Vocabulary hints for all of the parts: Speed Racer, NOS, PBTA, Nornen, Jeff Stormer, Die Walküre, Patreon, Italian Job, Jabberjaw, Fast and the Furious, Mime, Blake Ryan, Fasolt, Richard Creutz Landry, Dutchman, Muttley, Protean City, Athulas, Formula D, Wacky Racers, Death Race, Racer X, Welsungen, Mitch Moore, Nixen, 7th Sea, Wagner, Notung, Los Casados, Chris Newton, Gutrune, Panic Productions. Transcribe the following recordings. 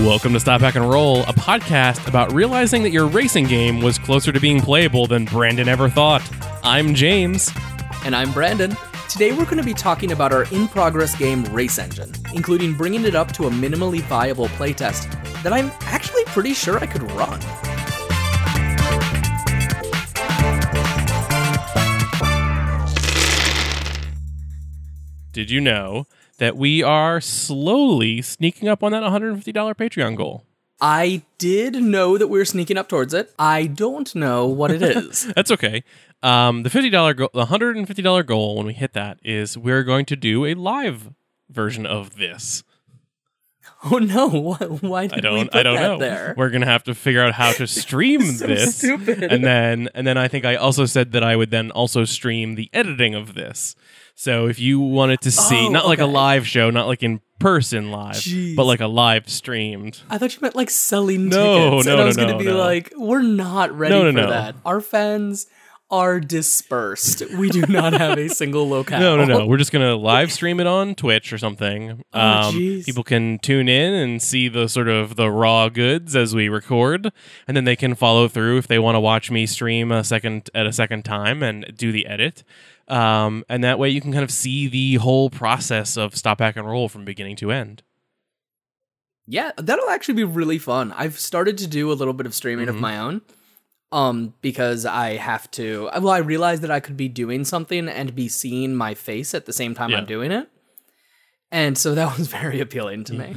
Welcome to Stop, Back, and Roll, a podcast about realizing that your racing game was closer to being playable than Brandon ever thought. I'm James. And I'm Brandon. Today we're going to be talking about our in-progress game Race Engine, including bringing it up to a minimally viable playtest that I'm actually pretty sure I could run. Did you know that we are slowly sneaking up on that $150 Patreon goal? I did know that we were sneaking up towards it. I don't know what it is. That's okay. The $150 goal, when we hit that, is we're going to do a live version of this. Oh no! Why did we put that know. There? We're gonna have to figure out how to stream so this, stupid. and then I think I also said that I would then also stream the editing of this. So if you wanted to see, like a live show, not like in person live, but like a live streamed. I thought you meant like selling tickets. No, and I was gonna be like, we're not ready for that. Our fans are dispersed. We do not have a single locale. No. We're just going to live stream it on Twitch or something. People can tune in and see the sort of the raw goods as we record, and then they can follow through if they want to watch me stream a second time and do the edit. And that way you can kind of see the whole process of Stop, Back, and Roll from beginning to end. Yeah, that'll actually be really fun. I've started to do a little bit of streaming of my own. Because I have to, I realized that I could be doing something and be seeing my face at the same time I'm doing it. And so that was very appealing to me.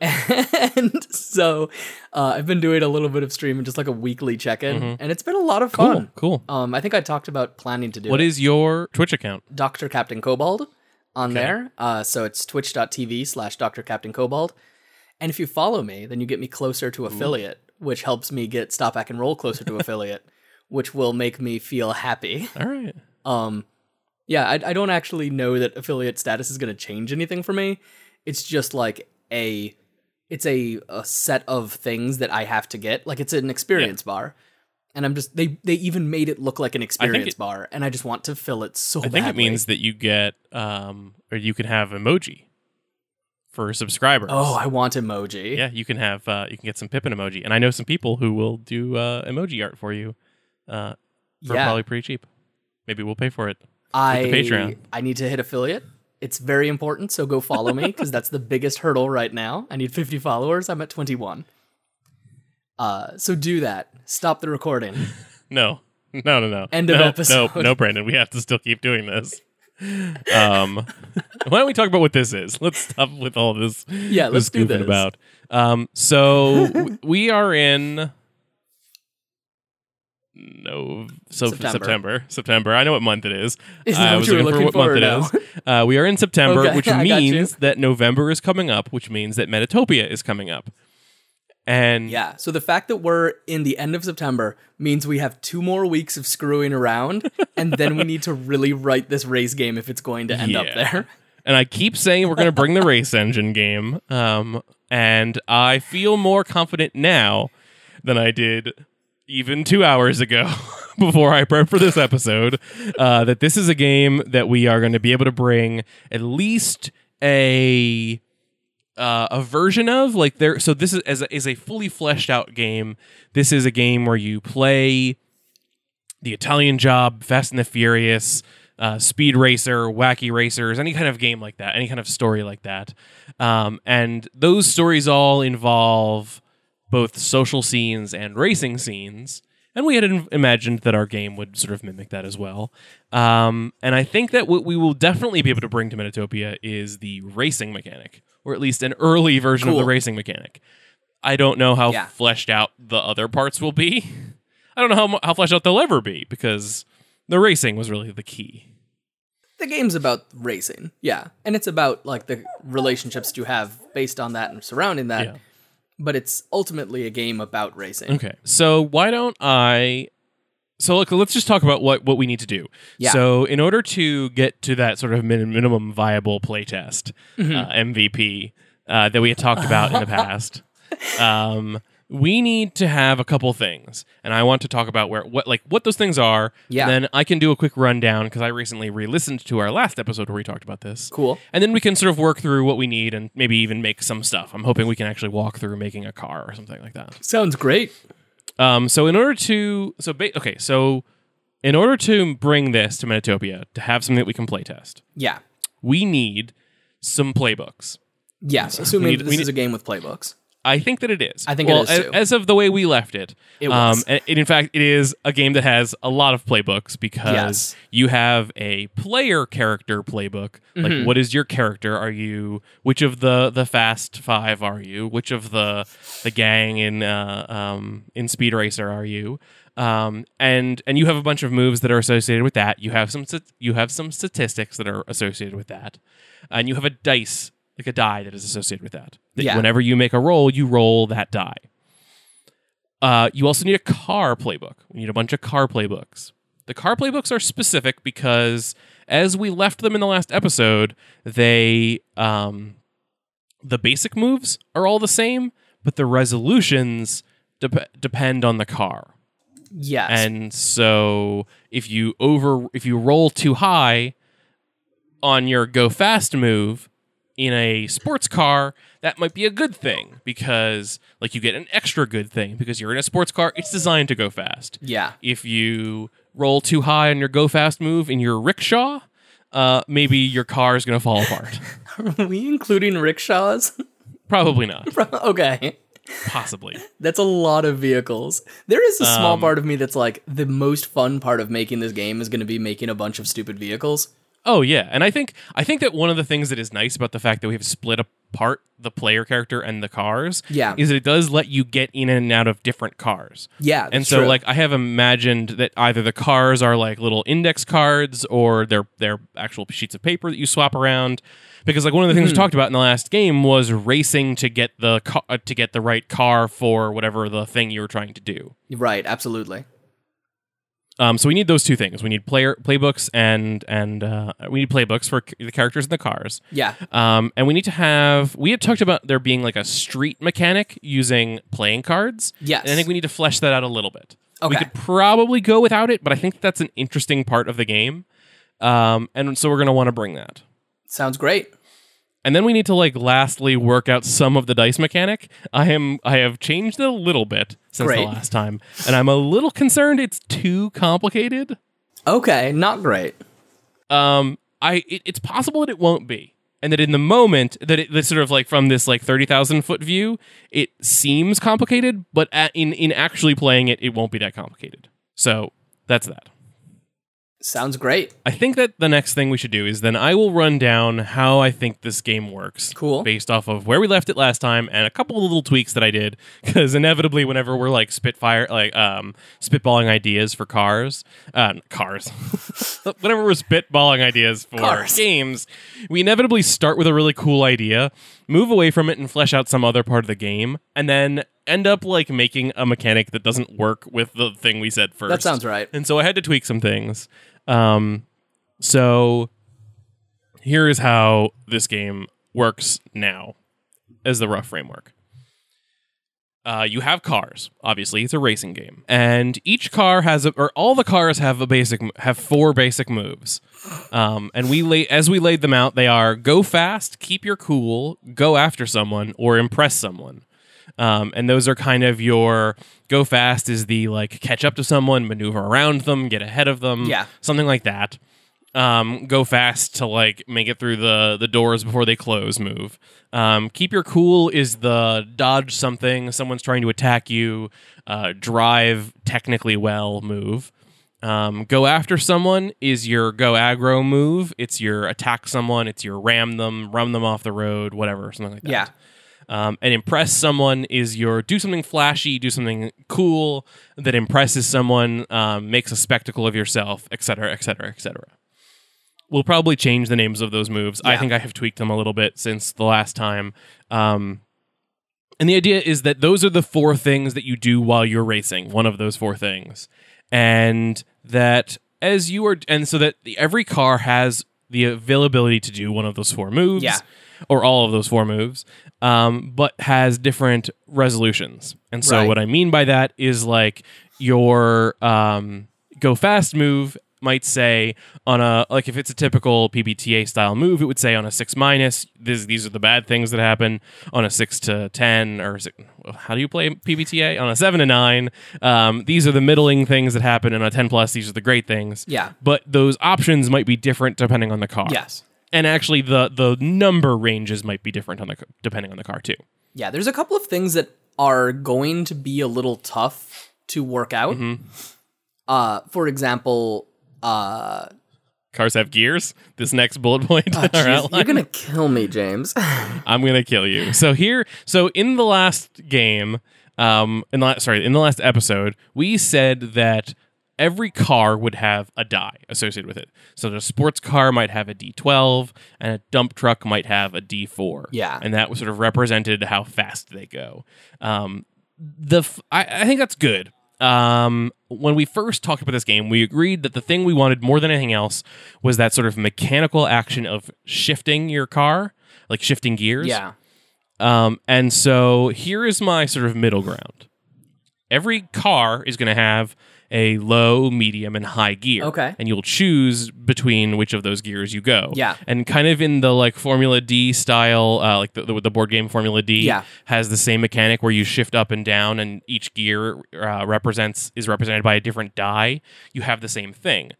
And so, I've been doing a little bit of streaming, just like a weekly check-in and it's been a lot of fun. Cool. I think I talked about planning to do What is your Twitch account? Dr. Captain Cobalt on there. So it's twitch.tv/Dr. Captain Cobalt. And if you follow me, then you get me closer to affiliate, which helps me get Stop, Back, and Roll closer to affiliate, which will make me feel happy. All right. I don't actually know that affiliate status is going to change anything for me. It's just like a set of things that I have to get. Like it's an experience bar. And I'm just, they even made it look like an experience bar, and I just want to fill it so badly. I think it means that you get, or you can have emoji for subscribers. Oh, I want emoji. Yeah, you can have you can get some Pippin emoji, and I know some people who will do emoji art for you for probably pretty cheap. Maybe we'll pay for it. With the Patreon. I need to hit affiliate. It's very important, so go follow me because that's the biggest hurdle right now. I need 50 followers. I'm at 21. So do that. Stop the recording. No. End of episode. No, Brandon. We have to still keep doing this. Why don't we talk about what this is? Let's stop with all this. Yeah, let's do this. About. So we are in September. I know what month it is. I was looking for what month now? It is. We are in September, which means that November is coming up, which means that Metatopia is coming up. And yeah, so the fact that we're in the end of September means we have 2 more weeks of screwing around, and then we need to really write this race game if it's going to end up there. And I keep saying we're going to bring the race engine game, and I feel more confident now than I did even 2 hours ago before I prepped for this episode, that this is a game that we are going to be able to bring at least a version of, like, there. So this is a fully fleshed out game. This is a game where you play the Italian Job, Fast and the Furious, Speed Racer, Wacky Racers, any kind of game like that, any kind of story like that. And those stories all involve both social scenes and racing scenes. And we had imagined that our game would sort of mimic that as well. And I think that what we will definitely be able to bring to Metatopia is the racing mechanic, or at least an early version of the racing mechanic. I don't know how fleshed out the other parts will be. I don't know how fleshed out they'll ever be, because the racing was really the key. The game's about racing, and it's about like the relationships you have based on that and surrounding that. Yeah. But it's ultimately a game about racing. Okay, so why don't I... So look, let's just talk about what we need to do. Yeah. So in order to get to that sort of minimum viable playtest, MVP, that we had talked about in the past, we need to have a couple things, and I want to talk about what those things are. Yeah. And then I can do a quick rundown because I recently re-listened to our last episode where we talked about this. Cool. And then we can sort of work through what we need and maybe even make some stuff. I'm hoping we can actually walk through making a car or something like that. Sounds great. So in order to bring this to Metatopia, to have something that we can playtest. Yeah. We need some playbooks. Yes, assuming this is a game with playbooks. I think that it is. I think it is too. As of the way we left it. It was. And in fact, it is a game that has a lot of playbooks because you have a player character playbook. Mm-hmm. Like, what is your character? Are you... Which of the Fast Five are you? Which of the gang in Speed Racer are you? And you have a bunch of moves that are associated with that. You have some statistics that are associated with that. And you have a dice, like a die that is associated with that. Whenever you make a roll, you roll that die. You also need a car playbook. We need a bunch of car playbooks. The car playbooks are specific because as we left them in the last episode, they the basic moves are all the same, but the resolutions depend on the car. Yes. And so if you roll too high on your go fast move in a sports car, that might be a good thing because like you get an extra good thing because you're in a sports car, it's designed to go fast. Yeah. If you roll too high on your go fast move in your rickshaw, maybe your car is going to fall apart. Are we including rickshaws? Probably not. Okay. Possibly. That's a lot of vehicles. There is a small part of me that's like, the most fun part of making this game is going to be making a bunch of stupid vehicles. Oh yeah, and I think that one of the things that is nice about the fact that we have split apart the player character and the cars is that it does let you get in and out of different cars. Yeah, that's and so true. Like I have imagined that either the cars are like little index cards or they're actual sheets of paper that you swap around. Because like one of the things we talked about in the last game was racing to get the right car for whatever the thing you were trying to do. Right, absolutely. So we need those two things. We need playbooks and we need playbooks for the characters and the cars. Yeah. And we need to have. We had talked about there being like a street mechanic using playing cards. Yes. And I think we need to flesh that out a little bit. Okay. We could probably go without it, but I think that's an interesting part of the game. And so we're going to want to bring that. Sounds great. And then we need to lastly work out some of the dice mechanic. I have changed it a little bit since the last time, and I'm a little concerned it's too complicated. Okay, not great. It's possible that it won't be, and that in the moment that it sort of like from this like 30,000 foot view, it seems complicated, but in actually playing it, it won't be that complicated. So that's that. Sounds great. I think that the next thing we should do is then I will run down how I think this game works. Cool. Based off of where we left it last time and a couple of little tweaks that I did, because inevitably whenever we're like spitballing ideas for cars, whenever we're spitballing ideas for games, we inevitably start with a really cool idea, move away from it and flesh out some other part of the game, and then end up like making a mechanic that doesn't work with the thing we said first. That sounds right. And so I had to tweak some things. So here is how this game works now as the rough framework. You have cars, obviously it's a racing game, and each car has all the cars have four basic moves. And as we laid them out, they are go fast, keep your cool, go after someone, or impress someone. And those are kind of your go fast is the like catch up to someone, maneuver around them, get ahead of them, something like that. Go fast to like make it through the doors before they close move. Keep your cool is the dodge something, someone's trying to attack you, drive technically well move. Go after someone is your go aggro move. It's your attack someone, it's your ram them, run them off the road, whatever, something like that. Yeah. And impress someone is your do something flashy, do something cool that impresses someone, makes a spectacle of yourself, et cetera, et cetera, et cetera. We'll probably change the names of those moves. Yeah. I think I have tweaked them a little bit since the last time. And the idea is that those are the four things that you do while you're racing, one of those four things. And that as you are, and so that every car has the availability to do one of those four moves. Yeah. or all of those four moves, but has different resolutions. And so what I mean by that is like your go fast move might say on a, like if it's a typical PBTA style move, it would say on a 6-, these are the bad things that happen. On a 6 to 10, or how do you play PBTA? On a 7 to 9, these are the middling things that happen. And on a 10+, these are the great things. Yeah. But those options might be different depending on the car. Yes. And actually the number ranges might be different on the depending on the car too. Yeah. There's a couple of things that are going to be a little tough to work out. Mm-hmm. For example, cars have gears. This next bullet point. You're gonna kill me, James. I'm gonna kill you. So in the last game, in the last episode, we said that every car would have a die associated with it. So the sports car might have a D12, and a dump truck might have a D4. Yeah, and that was sort of represented how fast they go. I think that's good. When we first talked about this game, we agreed that the thing we wanted more than anything else was that sort of mechanical action of shifting your car, like shifting gears. Yeah. And so here is my sort of middle ground. Every car is going to have a low, medium, and high gear. Okay. And you'll choose between which of those gears you go. Yeah. And kind of in the like Formula D style, like the board game Formula D has the same mechanic where you shift up and down, and each gear is represented by a different die. You have the same thing,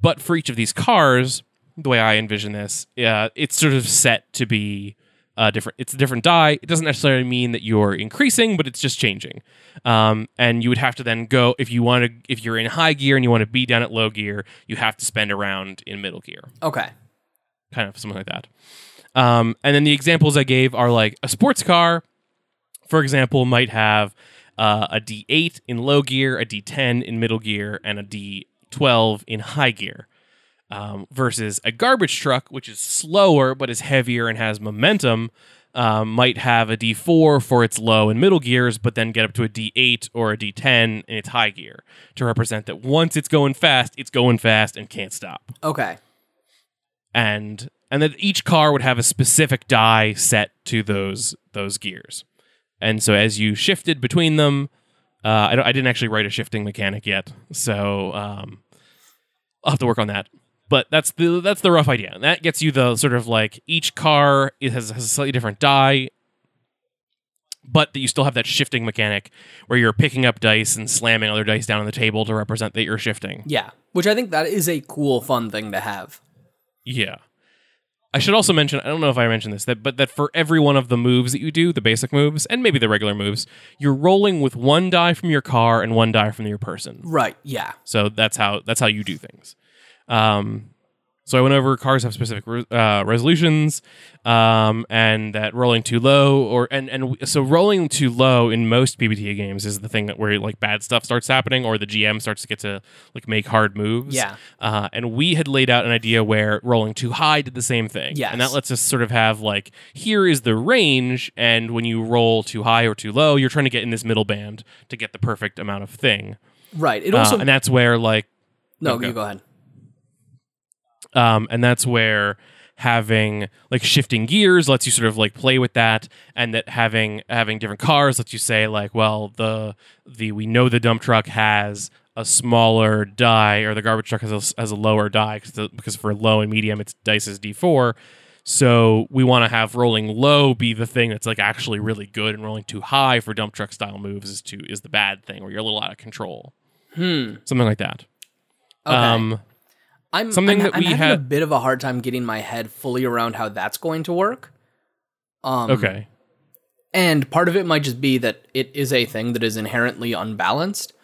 but for each of these cars, the way I envision this, it's sort of set to be different. It's a different die. It doesn't necessarily mean that you're increasing, but it's just changing. And you would have to then go, if you're in high gear and you want to be down at low gear, you have to spend a round in middle gear. Okay. Kind of something like that. And then the examples I gave are like a sports car, for example, might have a D8 in low gear, a D10 in middle gear, and a D12 in high gear. Versus a garbage truck, which is slower but is heavier and has momentum, might have a D4 for its low and middle gears, but then get up to a D8 or a D10 in its high gear to represent that once it's going fast and can't stop. Okay. And that each car would have a specific die set to those gears. And so as you shifted between them, I didn't actually write a shifting mechanic yet, so I'll have to work on that. But that's the rough idea. And that gets you the sort of like each car has a slightly different die, but that you still have that shifting mechanic where you're picking up dice and slamming other dice down on the table to represent that you're shifting. Yeah, which I think that is a cool, fun thing to have. Yeah. I should also mention, I don't know if I mentioned this, that for every one of the moves that you do, the basic moves, and maybe the regular moves, you're rolling with one die from your car and one die from your person. Right, yeah. So that's how you do things. So I went over cars have specific resolutions, and that rolling too low, so rolling too low in most PBTA games is the thing that where like bad stuff starts happening, or the GM starts to get to like make hard moves. Yeah. And we had laid out an idea where rolling too high did the same thing. Yes. And that lets us sort of have like here is the range, and when you roll too high or too low, you're trying to get in this middle band to get the perfect amount of thing. Right. It also and that's where like you go ahead. And that's where having like shifting gears lets you sort of like play with that, and that having different cars lets you say like, well, the dump truck has a smaller die, or the garbage truck has a lower die because for low and medium its dice is D4. So we want to have rolling low be the thing that's like actually really good, and rolling too high for dump truck style moves is the bad thing where you're a little out of control. Something like that. Okay. I'm having a bit of a hard time getting my head fully around how that's going to work. Okay. And part of it might just be that it is a thing that is inherently unbalanced,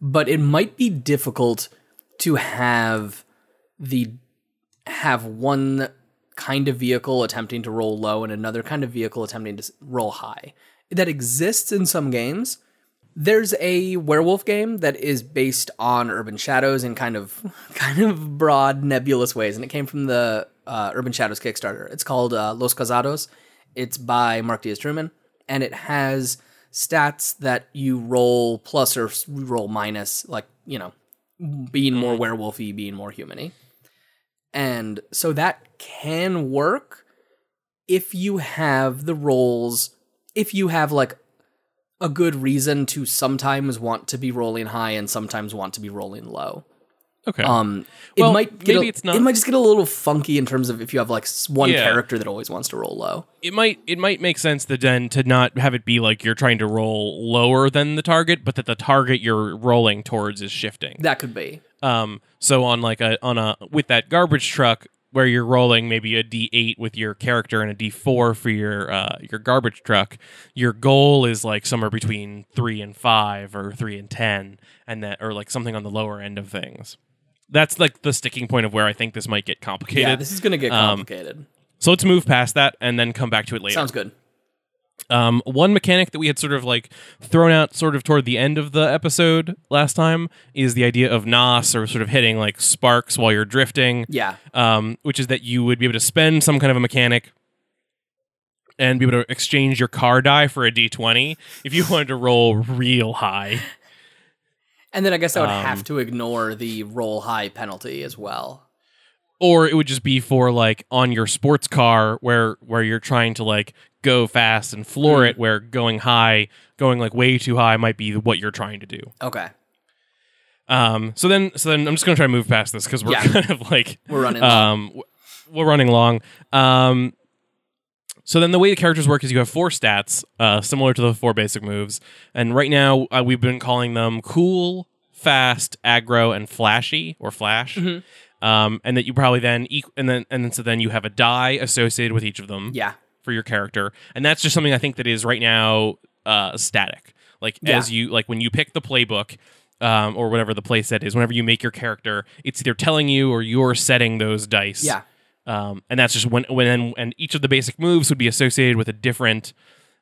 but it might be difficult to have one kind of vehicle attempting to roll low and another kind of vehicle attempting to roll high. That exists in some games. There's a werewolf game that is based on Urban Shadows in kind of broad, nebulous ways, and it came from the Urban Shadows Kickstarter. It's called Los Casados. It's by Mark Diaz Truman, and it has stats that you roll plus or roll minus, like, you know, being more werewolfy, being more human-y. And so that can work if you have the rolls, if you have like a good reason to sometimes want to be rolling high and sometimes want to be rolling low. Okay. It might just get a little funky in terms of if you have like one character that always wants to roll low. It might make sense then to not have it be like you're trying to roll lower than the target, but that the target you're rolling towards is shifting. That could be. So on like with that garbage truck where you're rolling maybe a D8 with your character and a D4 for your garbage truck, your goal is like somewhere between 3 and 5 or 3 and 10, and that or like something on the lower end of things. That's like the sticking point of where I think this might get complicated. Yeah, this is going to get complicated. So let's move past that and then come back to it later. Sounds good. One mechanic that we had sort of like thrown out sort of toward the end of the episode last time is the idea of NOS, or sort of hitting like sparks while you're drifting. Yeah. Which is that you would be able to spend some kind of a mechanic and be able to exchange your car die for a D20 if you wanted to roll real high. And then I guess I would have to ignore the roll high penalty as well. Or it would just be for like on your sports car where you're trying to like go fast and floor it, where going like way too high might be what you're trying to do. Okay. So then I'm just going to try to move past this because we're kind of like we're running long. So then the way the characters work is you have 4 stats, similar to the 4 basic moves. And right now we've been calling them cool, fast, aggro, and flashy, or flash. Mm-hmm. And that you probably then you have a die associated with each of them. Yeah. For your character. And that's just something I think that is right now static. Like when you pick the playbook or whatever the playset is, whenever you make your character, it's either telling you or you're setting those dice. Yeah. And that's just when each of the basic moves would be associated with a different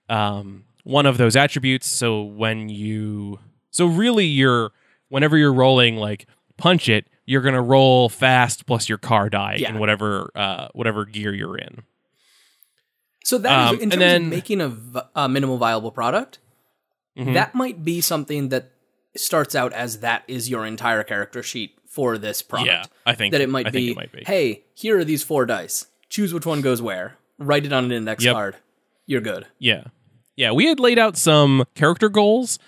one of those attributes. So really whenever you're rolling like punch it, you're gonna roll fast plus your car die in whatever gear you're in. So that is, in terms of making a minimal viable product, mm-hmm. that might be something that starts out as that is your entire character sheet for this product. Yeah, I think it might be. Hey, here are these 4 dice. Choose which one goes where. Write it on an index card. You're good. Yeah. Yeah, we had laid out some character goals,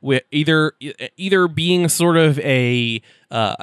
with either being sort of a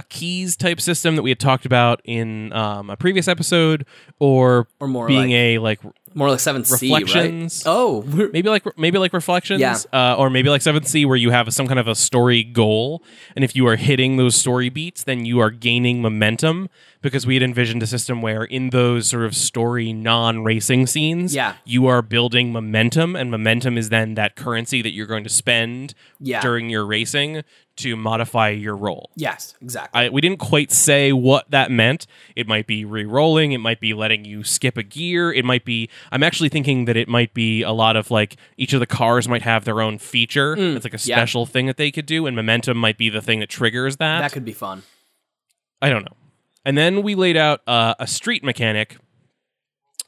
keys type system that we had talked about in a previous episode, or more being like more like 7th Sea reflections. Right? Oh, maybe like reflections, or maybe like 7th Sea, where you have some kind of a story goal, and if you are hitting those story beats, then you are gaining momentum. Because we had envisioned a system where in those sort of story non-racing scenes, you are building momentum, and momentum is then that currency that you're going to spend during your racing to modify your roll. Yes, exactly. We didn't quite say what that meant. It might be re-rolling. It might be letting you skip a gear. It might be... I'm actually thinking that it might be a lot of, like, each of the cars might have their own feature. It's like a special thing that they could do, and momentum might be the thing that triggers that. That could be fun. I don't know. And then we laid out a street mechanic,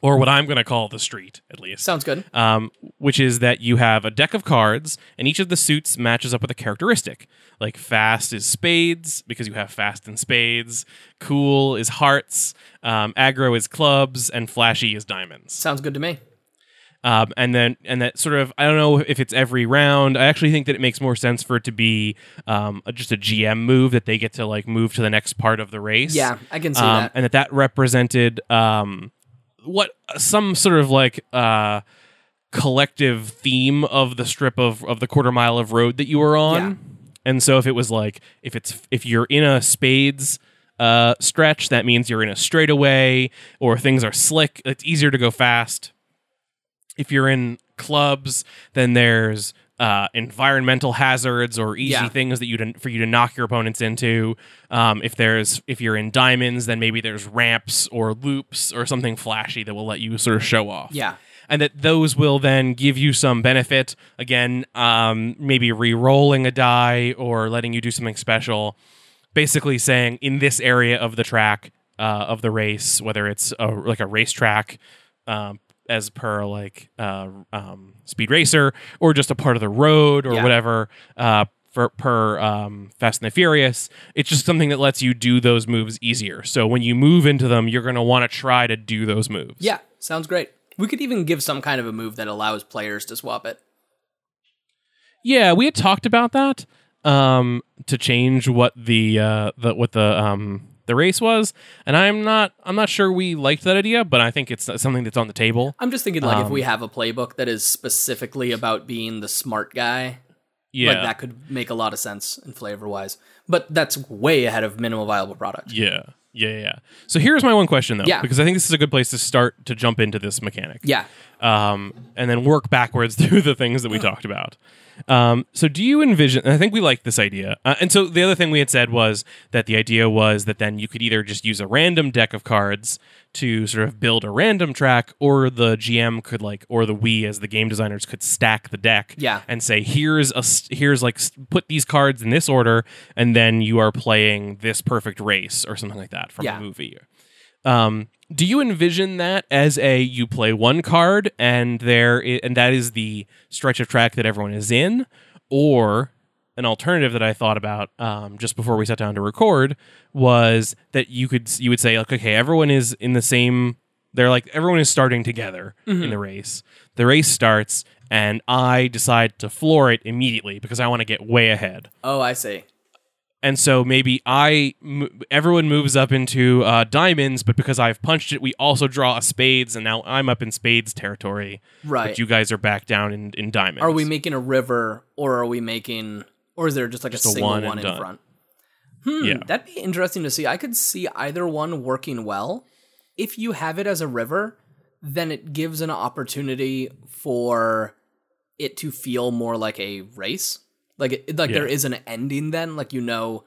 or what I'm going to call the street, at least. Sounds good. Which is that you have a deck of cards, and each of the suits matches up with a characteristic. Like, fast is spades, because you have fast and spades. Cool is hearts. Aggro is clubs. And flashy is diamonds. Sounds good to me. And that sort of, I don't know if it's every round. I actually think that it makes more sense for it to be just a GM move that they get to like move to the next part of the race. Yeah, I can see that. And that represented what some sort of like collective theme of the strip of the quarter mile of road that you were on. Yeah. And so if it was like, if you're in a spades stretch, that means you're in a straightaway, or things are slick, it's easier to go fast. If you're in clubs, then there's environmental hazards or easy things that for you to knock your opponents into. If you're in diamonds, then maybe there's ramps or loops or something flashy that will let you sort of show off. Yeah, and that those will then give you some benefit. Again, maybe re-rolling a die or letting you do something special. Basically, saying in this area of the track of the race, whether it's like a racetrack. As per like Speed Racer, or just a part of the road or whatever Fast and the Furious. It's just something that lets you do those moves easier. So when you move into them, you're going to want to try to do those moves. Yeah, sounds great. We could even give some kind of a move that allows players to swap it. Yeah, we had talked about that to change what the race was, and I'm not sure we liked that idea, but I think it's something that's on the table. I'm just thinking, like, if we have a playbook that is specifically about being the smart guy, yeah, like, that could make a lot of sense in flavor wise. But that's way ahead of minimal viable product. Yeah. Yeah, yeah. So here's my one question, though, because I think this is a good place to start to jump into this mechanic. Yeah. And then work backwards through the things that we talked about. So do you envision, and I think we like this idea. And so the other thing we had said was that the idea was that then you could either just use a random deck of cards to sort of build a random track, or the GM could, like, or the we as the game designers could stack the deck and say, here's put these cards in this order, and then you are playing this perfect race or something like that from a movie. Do you envision that as you play one card and that is the stretch of track that everyone is in, or an alternative that I thought about just before we sat down to record was that you would say, like, okay, everyone is in the same, they're like, everyone is starting together in the race. The race starts and I decide to floor it immediately because I want to get way ahead. Oh, I see. And so maybe everyone moves up into diamonds, but because I've punched it, we also draw a spades, and now I'm up in spades territory. Right. But you guys are back down in diamonds. Are we making a river, or is there just like just a single one in front? That'd be interesting to see. I could see either one working well. If you have it as a river, then it gives an opportunity for it to feel more like a race. There is an ending then, 8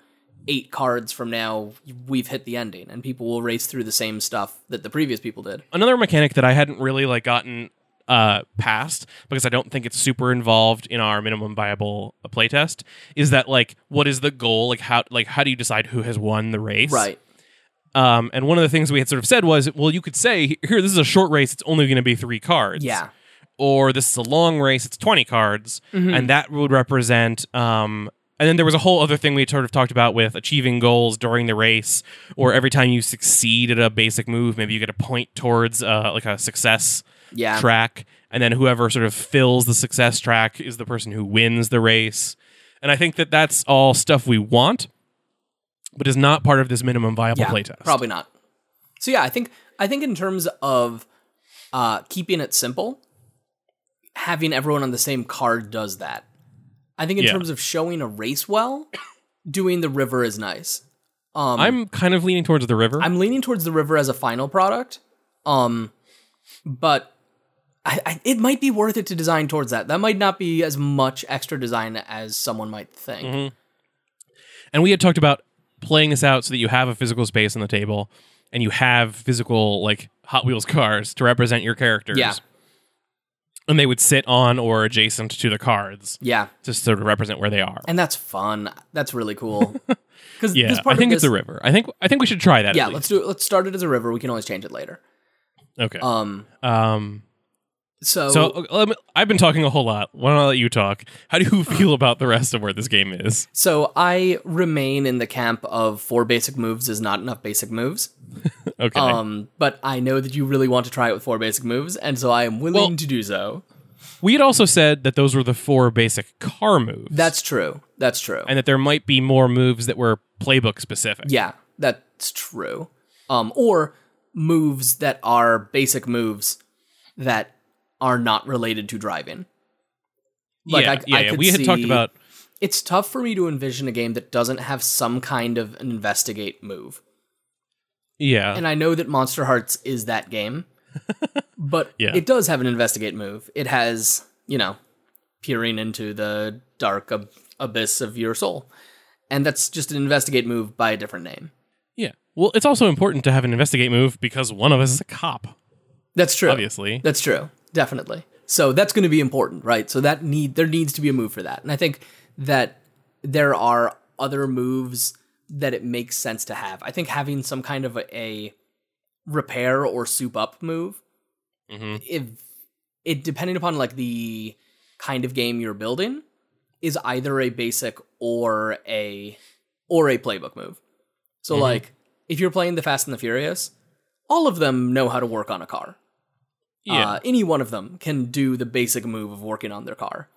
cards from now, we've hit the ending, and people will race through the same stuff that the previous people did. Another mechanic that I hadn't really gotten past, because I don't think it's super involved in our minimum viable playtest, is that, what is the goal? How do you decide who has won the race? Right. And one of the things we had sort of said was, well, you could say, here, this is a short race, it's only going to be 3 cards. Yeah. Or this is a long race, it's 20 cards, and that would represent... and then there was a whole other thing we sort of talked about with achieving goals during the race, or every time you succeed at a basic move, maybe you get a point towards a success track, and then whoever sort of fills the success track is the person who wins the race. And I think that that's all stuff we want, but is not part of this minimum viable playtest. Probably not. So yeah, I think in terms of keeping it simple... having everyone on the same card does that. I think in terms of showing a race well, doing the river is nice. I'm kind of leaning towards the river. I'm leaning towards the river as a final product. But it might be worth it to design towards that. That might not be as much extra design as someone might think. Mm-hmm. And we had talked about playing this out so that you have a physical space on the table and you have physical, Hot Wheels cars to represent your characters. Yeah. And they would sit on or adjacent to the cards. Yeah. To sort of represent where they are. And that's fun. That's really cool. Because I think it's a river. I think we should try that. Yeah, let's do it. Let's start it as a river. We can always change it later. Okay. So I've been talking a whole lot. Why don't I let you talk? How do you feel about the rest of where this game is? So I remain in the camp of 4 basic moves is not enough basic moves. Okay. But I know that you really want to try it with 4 basic moves, and so I am willing to do so. We had also said that those were the 4 basic car moves. That's true. And that there might be more moves that were playbook specific. Yeah, that's true. Or moves that are basic moves that are not related to driving. We had talked about... It's tough for me to envision a game that doesn't have some kind of an investigate move. Yeah. And I know that Monster Hearts is that game, but it does have an investigate move. It has, peering into the dark abyss of your soul. And that's just an investigate move by a different name. Yeah. Well, it's also important to have an investigate move because one of us is a cop. That's true. Obviously. That's true. Definitely. So that's going to be important, right? So that there needs to be a move for that. And I think that there are other moves that it makes sense to have. I think having some kind of a repair or soup up move, if depending upon the kind of game you're building, is either a basic or a playbook move. So if you're playing the Fast and the Furious, all of them know how to work on a car. Yeah. Any one of them can do the basic move of working on their car.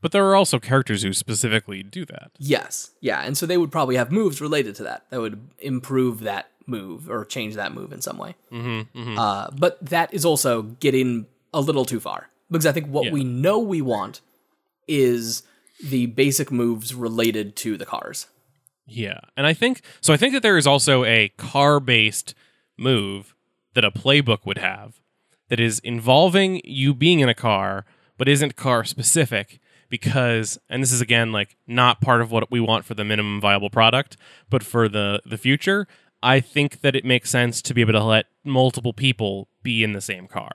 But there are also characters who specifically do that. Yes. Yeah. And so they would probably have moves related to that. That would improve that move or change that move in some way. Mm-hmm, mm-hmm. But that is also getting a little too far. Because I think what we know we want is the basic moves related to the cars. Yeah. And I think that there is also a car-based move that a playbook would have that is involving you being in a car, but isn't car-specific because, and this is, again, like not part of what we want for the minimum viable product, but for the future, I think that it makes sense to be able to let multiple people be in the same car.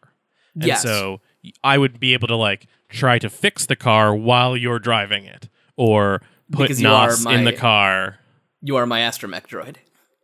And so I would be able to like try to fix the car while you're driving it, or put Nos in the car. You are my astromech droid.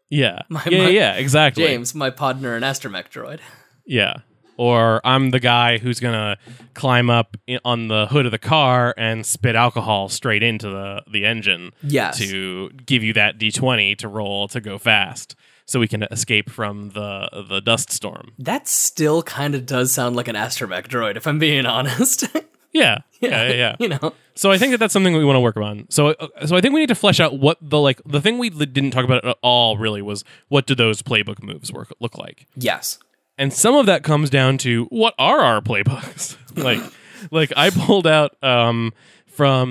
Yeah. Yeah, exactly. James, my partner in astromech droid. Yeah. Or I'm the guy who's going to climb up on the hood of the car and spit alcohol straight into the engine to give you that D20 to roll to go fast so we can escape from the dust storm. That still kind of does sound like an astromech droid, if I'm being honest. Yeah. You know. So I think that that's something that we want to work on. So I think we need to flesh out what the thing we didn't talk about at all really was, what do those playbook moves look like? Yes. And some of that comes down to, what are our playbooks? like I pulled out from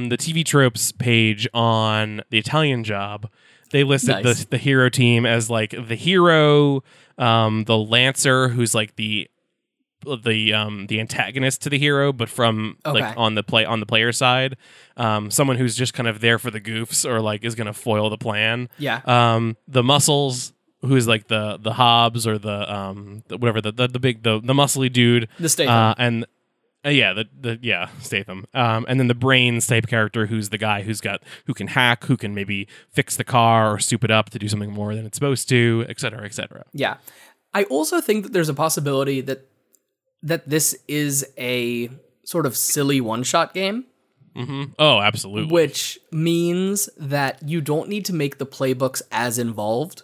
the TV Tropes page on the Italian Job. They listed the hero team as like the hero, the lancer, who's like the antagonist to the hero, but from like on the player side, someone who's just kind of there for the goofs or like is going to foil the plan. Yeah. The muscles, who's like the Hobbs or the muscly dude, the Statham, Statham, and then the brains type character, who's the guy who can hack, who can maybe fix the car or soup it up to do something more than it's supposed to, et cetera, et cetera. Yeah, I also think that there's a possibility that this is a sort of silly one-shot game. Mm-hmm. Oh, absolutely. Which means that you don't need to make the playbooks as involved.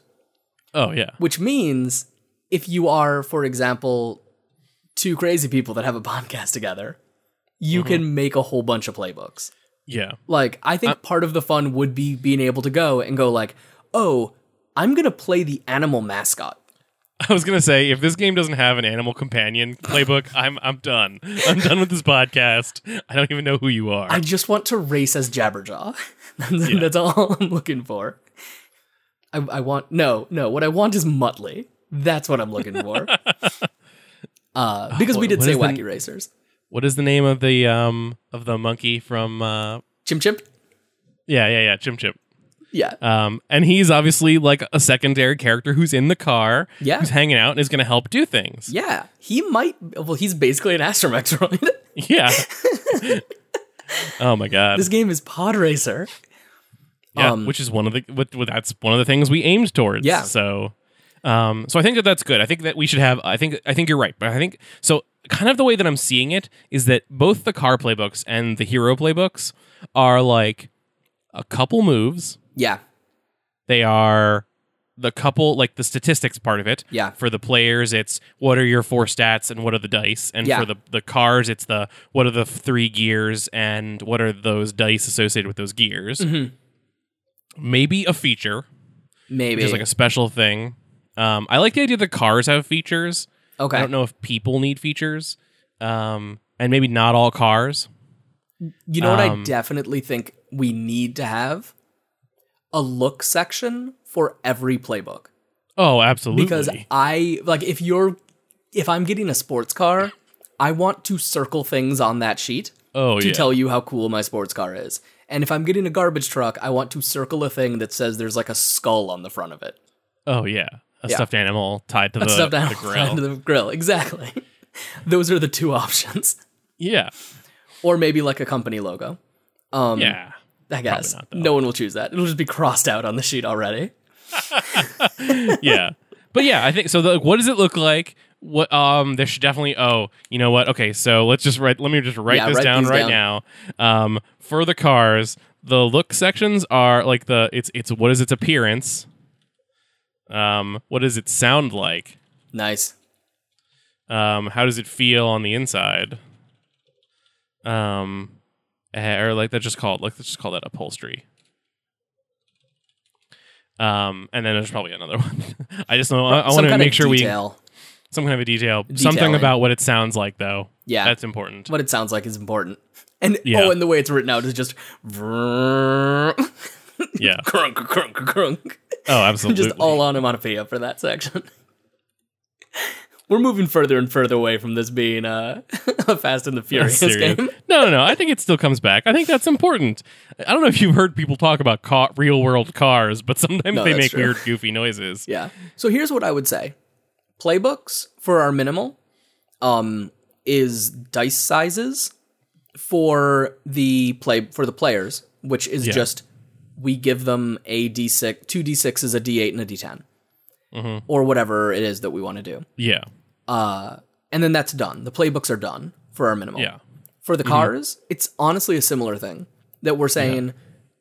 Oh, yeah. Which means if you are, for example, two crazy people that have a podcast together, you can make a whole bunch of playbooks. Yeah. Like, I think part of the fun would be being able to go like, oh, I'm going to play the animal mascot. I was going to say, if this game doesn't have an animal companion playbook, I'm done. I'm done with this podcast. I don't even know who you are. I just want to race as Jabberjaw. That's all I'm looking for. What I want is Muttley. That's what I'm looking for. Because we did say Wacky Racers. What is the name of the monkey from Chim Chim? Yeah, Chim Chim. Yeah. And he's obviously like a secondary character who's in the car, who's hanging out and is going to help do things. Yeah. He's basically an astromech droid. Yeah. Oh my god. This game is Pod Racer. Yeah, which is that's one of the things we aimed towards. Yeah. So I think that that's good. I think that we should have. I think you're right. But I think so. Kind of the way that I'm seeing it is that both the car playbooks and the hero playbooks are like a couple moves. Yeah. They are the couple, like the statistics part of it. Yeah. For the players, it's what are your 4 stats and what are the dice, and for the cars, it's the what are the 3 gears and what are those dice associated with those gears. Mm-hmm. Maybe a feature. Maybe. Just like a special thing. I like the idea that cars have features. Okay. I don't know if people need features. And maybe not all cars. You know what I definitely think we need to have? A look section for every playbook. Oh, absolutely. Because if I'm getting a sports car, I want to circle things on that sheet to tell you how cool my sports car is. And if I'm getting a garbage truck, I want to circle a thing that says there's like a skull on the front of it. Oh, yeah. A stuffed animal tied to the grill. Tied to the grill, exactly. Those are the two options. Yeah. Or maybe like a company logo. Yeah. I guess. Not, no one will choose that. It'll just be crossed out on the sheet already. Yeah. But yeah, I think so. What does it look like? What there should definitely you know what? Okay, so let's just write this down. Now. For the cars, the look sections are like it's what is its appearance? What does it sound like? Nice. How does it feel on the inside? Or like that's just called, like let's just call that upholstery. And then there's probably another one. I just know I want to make sure we some kind of a detail. Detailing. Something about what it sounds like, though. Yeah, that's important. What it sounds like is important. And yeah. Oh, and the way it's written out is just yeah, crunk, crunk, crunk. Oh, absolutely. Just all onomatopoeia for that section. We're moving further and further away from this being a Fast and the Furious game. No. I think it still comes back. I think that's important. I don't know if you've heard people talk about real-world cars, but sometimes they make weird, goofy noises. Yeah. So here's what I would say. Playbooks for our minimal is dice sizes for the players, which is just we give them a D6, two D6s, a D8, and a D10. Mm-hmm. Or whatever it is that we want to do. Yeah. And then that's done. The playbooks are done for our minimal. Yeah. For the cars, it's honestly a similar thing that we're saying,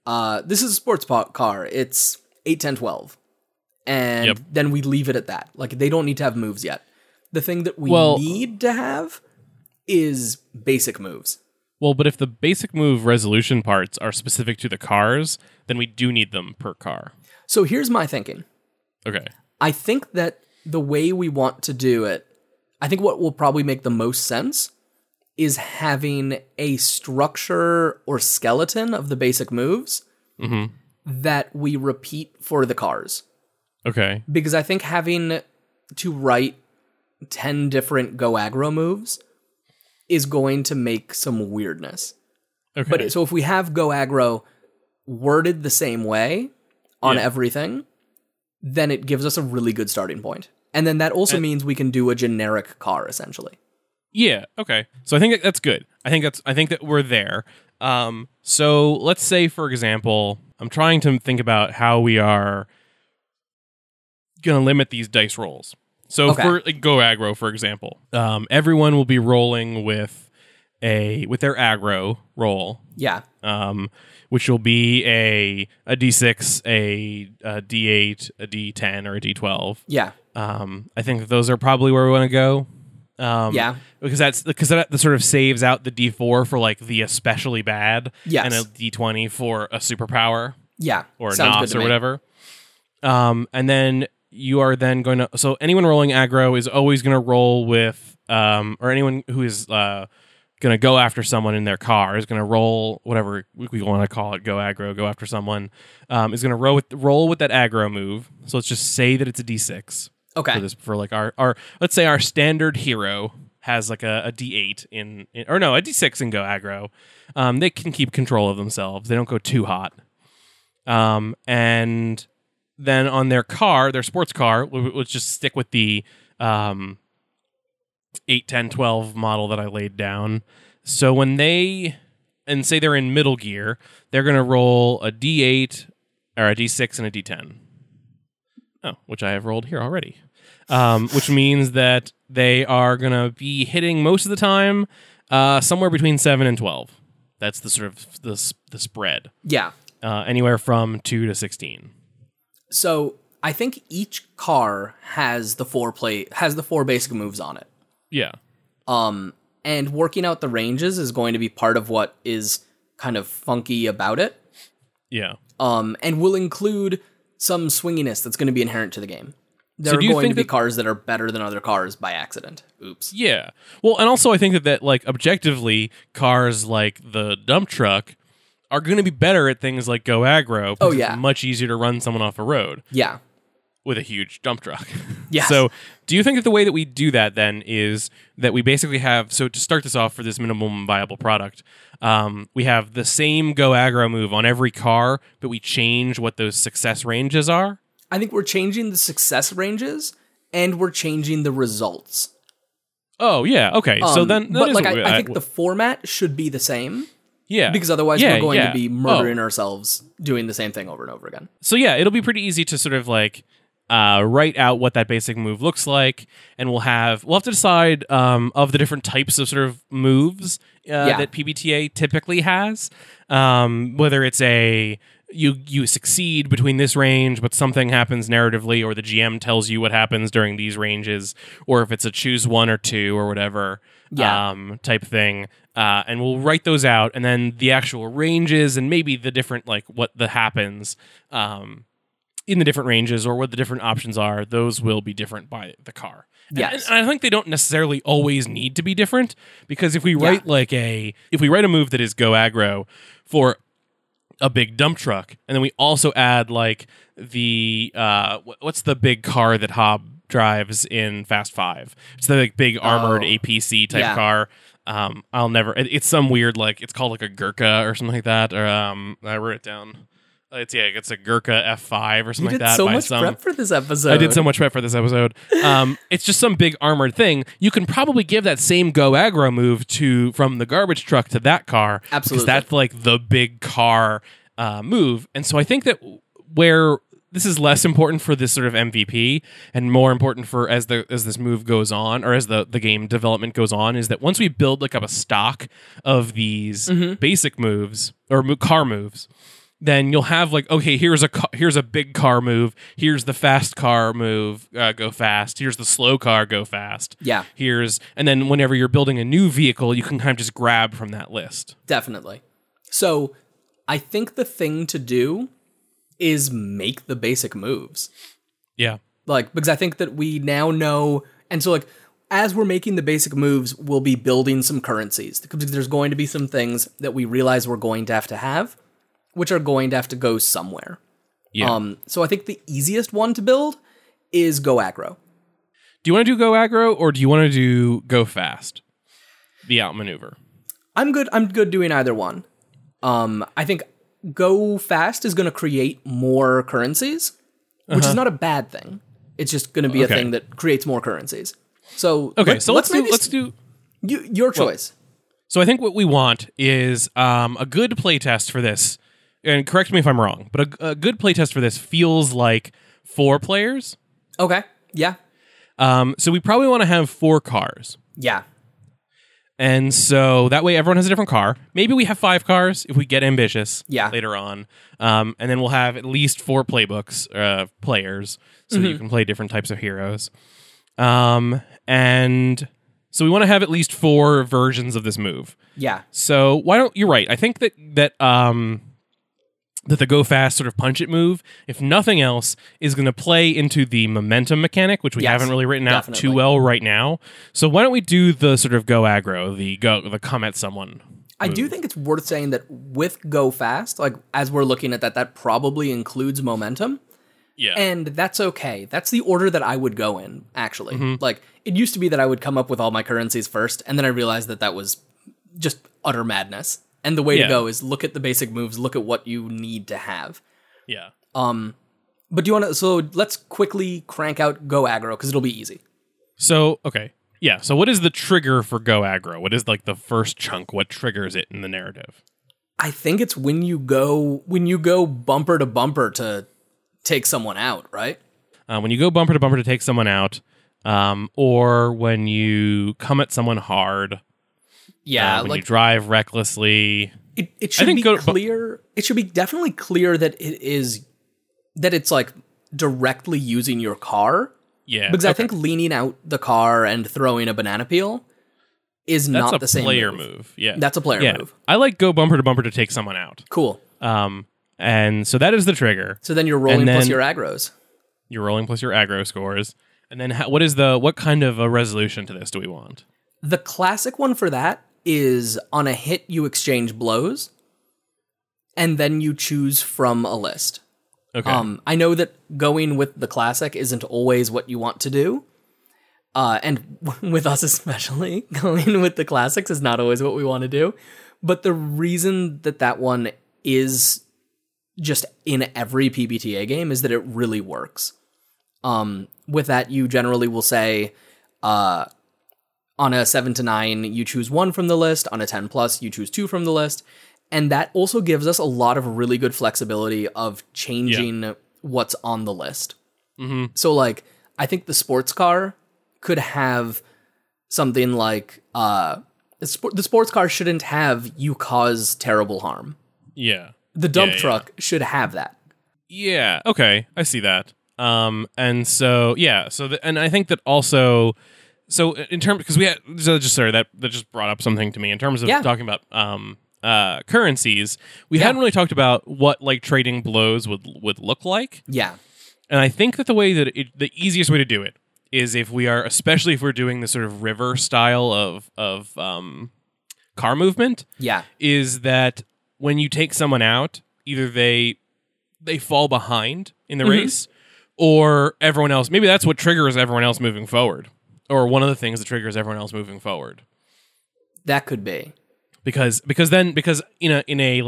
this is a sports car. It's 8, 10, 12. And then we leave it at that. Like, they don't need to have moves yet. The thing that we need to have is basic moves. Well, but if the basic move resolution parts are specific to the cars, then we do need them per car. So here's my thinking. Okay. I think that the way we want to do it, I think what will probably make the most sense is having a structure or skeleton of the basic moves that we repeat for the cars. Okay. Because I think having to write 10 different go aggro moves is going to make some weirdness. Okay. But so if we have go aggro worded the same way on everything, then it gives us a really good starting point. And then that also means we can do a generic car, essentially. Yeah, okay. So I think that's good. I think that we're there. So let's say, for example, I'm trying to think about how we are going to limit these dice rolls. So for like, Go Aggro, for example, everyone will be rolling with their aggro roll. Yeah. Which will be a D6, a D8, a D10, or a D12. Yeah. I think that those are probably where we want to go. Because that sort of saves out the D4 for like the especially bad. Yes. And a D20 for a superpower. Yeah. Or a NOS or whatever. And then you are then going to... So anyone rolling aggro is always going to roll with... or anyone who is... going to go after someone in their car, is going to roll, whatever we want to call it, go aggro, go after someone, is going to roll with that aggro move. So let's just say that it's a D6. Okay. For let's say our standard hero has like a D8 a D6 in go aggro. They can keep control of themselves. They don't go too hot. And then on their car, their sports car, we'll just stick with the... 8, 10, 12 model that I laid down. So when say they're in middle gear, they're going to roll a D8 or a D6 and a D10. Oh, which I have rolled here already. Which means that they are going to be hitting most of the time somewhere between 7 and 12. That's the sort of the spread. Yeah. Anywhere from 2 to 16. So I think each car has the four basic moves on it. Yeah. And working out the ranges is going to be part of what is kind of funky about it. Yeah. And will include some swinginess that's going to be inherent to the game. There are going to be cars that are better than other cars by accident. Oops. Yeah. Well, and also I think that like objectively, cars like the dump truck are going to be better at things like go aggro. Oh yeah. It's much easier to run someone off a road. Yeah. With a huge dump truck. Yeah. So do you think that the way that we do that then is that we basically have, so to start this off for this minimum viable product, we have the same go aggro move on every car, but we change what those success ranges are? I think we're changing the success ranges and we're changing the results. Oh yeah. Okay. So then that I think the format should be the same. Yeah. Because otherwise we're going to be murdering ourselves doing the same thing over and over again. So yeah, it'll be pretty easy to sort of like write out what that basic move looks like, and we'll have to decide of the different types of sort of moves that PBTA typically has, whether it's a you succeed between this range, but something happens narratively, or the GM tells you what happens during these ranges, or if it's a choose one or two or whatever type thing. And we'll write those out, and then the actual ranges and maybe the different, like, what the happens in the different ranges or what the different options are. Those will be different by the car. Yes. And I think they don't necessarily always need to be different, because if we write if we write a move that is go aggro for a big dump truck, and then we also add like the what's the big car that Hob drives in Fast Five? It's the like, big armored APC type car. I'll never. It's some weird like it's called like a Gurkha or something like that. Or I wrote it down. It's a Gurkha F5 or something like that. I did so much prep for this episode. It's just some big armored thing. You can probably give that same go aggro move from the garbage truck to that car. Absolutely. Because that's like the big car move. And so I think that where this is less important for this sort of MVP and more important for as this move goes on, or as the game development goes on, is that once we build like up a stock of these basic moves or car moves, then you'll have like, okay, here's a big car move, here's the fast car move, go fast, here's the slow car, go fast. Yeah. And then whenever you're building a new vehicle, you can kind of just grab from that list. Definitely. So I think the thing to do is make the basic moves. Yeah. Like, because I think that we now know, and so like, as we're making the basic moves, we'll be building some currencies, because there's going to be some things that we realize we're going to have to have, which are going to have to go somewhere. Yeah. So I think the easiest one to build is go aggro. Do you want to do go aggro, or do you want to do go fast? The outmaneuver. I'm good doing either one. I think go fast is going to create more currencies, which is not a bad thing. It's just going to be a thing that creates more currencies. So let's do your choice. Well, so I think what we want is a good playtest for this. And correct me if I'm wrong, but a good playtest for this feels like 4 players. Okay, yeah. So we probably want to have 4 cars. Yeah. And so that way everyone has a different car. Maybe we have 5 cars if we get ambitious later on. And then we'll have at least 4 playbooks, players, so that you can play different types of heroes. And so we want to have at least 4 versions of this move. Yeah. So you're right. I think that the go fast sort of punch it move, if nothing else, is going to play into the momentum mechanic, which we haven't really written out too well right now. So why don't we do the sort of go aggro, the come at someone move. I do think it's worth saying that with go fast, like as we're looking at that probably includes momentum. Yeah. And that's okay. That's the order that I would go in, actually. Mm-hmm. Like it used to be that I would come up with all my currencies first, and then I realized that was just utter madness. And the way to go is look at the basic moves, look at what you need to have. Yeah. But do you want to... So let's quickly crank out go aggro, because it'll be easy. So, okay. Yeah, so what is the trigger for go aggro? What is, like, the first chunk? What triggers it in the narrative? I think it's when you go bumper to bumper to take someone out, right? When you go bumper to bumper to take someone out, or when you come at someone hard... Yeah, when you drive recklessly. It should be clear. It should be definitely clear that it's like directly using your car. Yeah, because I think leaning out the car and throwing a banana peel is not the same move. Yeah, that's a player move. I like go bumper to bumper to take someone out. Cool. And so that is the trigger. So then you're rolling plus your aggros. You're rolling plus your aggro scores, and then what kind of a resolution to this do we want? The classic one for that is on a hit, you exchange blows, and then you choose from a list. Okay. I know that going with the classic isn't always what you want to do, and with us especially, going with the classics is not always what we want to do, but the reason that one is just in every PBTA game is that it really works. With that, you generally will say... On a 7 to 9, you choose 1 from the list. On a 10+, you choose 2 from the list. And that also gives us a lot of really good flexibility of changing what's on the list. Mm-hmm. So, like, I think the sports car could have something like... the sports car shouldn't have you cause terrible harm. Yeah. The dump truck should have that. Yeah. Okay. I see that. And so, yeah. So, and I think that also, so in terms, because we had, so just, sorry, that just brought up something to me in terms of talking about, currencies. We hadn't really talked about what like trading blows would look like. Yeah. And I think that the way that the easiest way to do it is if we are, especially if we're doing the sort of river style of car movement. Yeah. Is that when you take someone out, either they fall behind in the race, or everyone else. Maybe that's what triggers everyone else moving forward, or one of the things that triggers everyone else moving forward. That could be because in a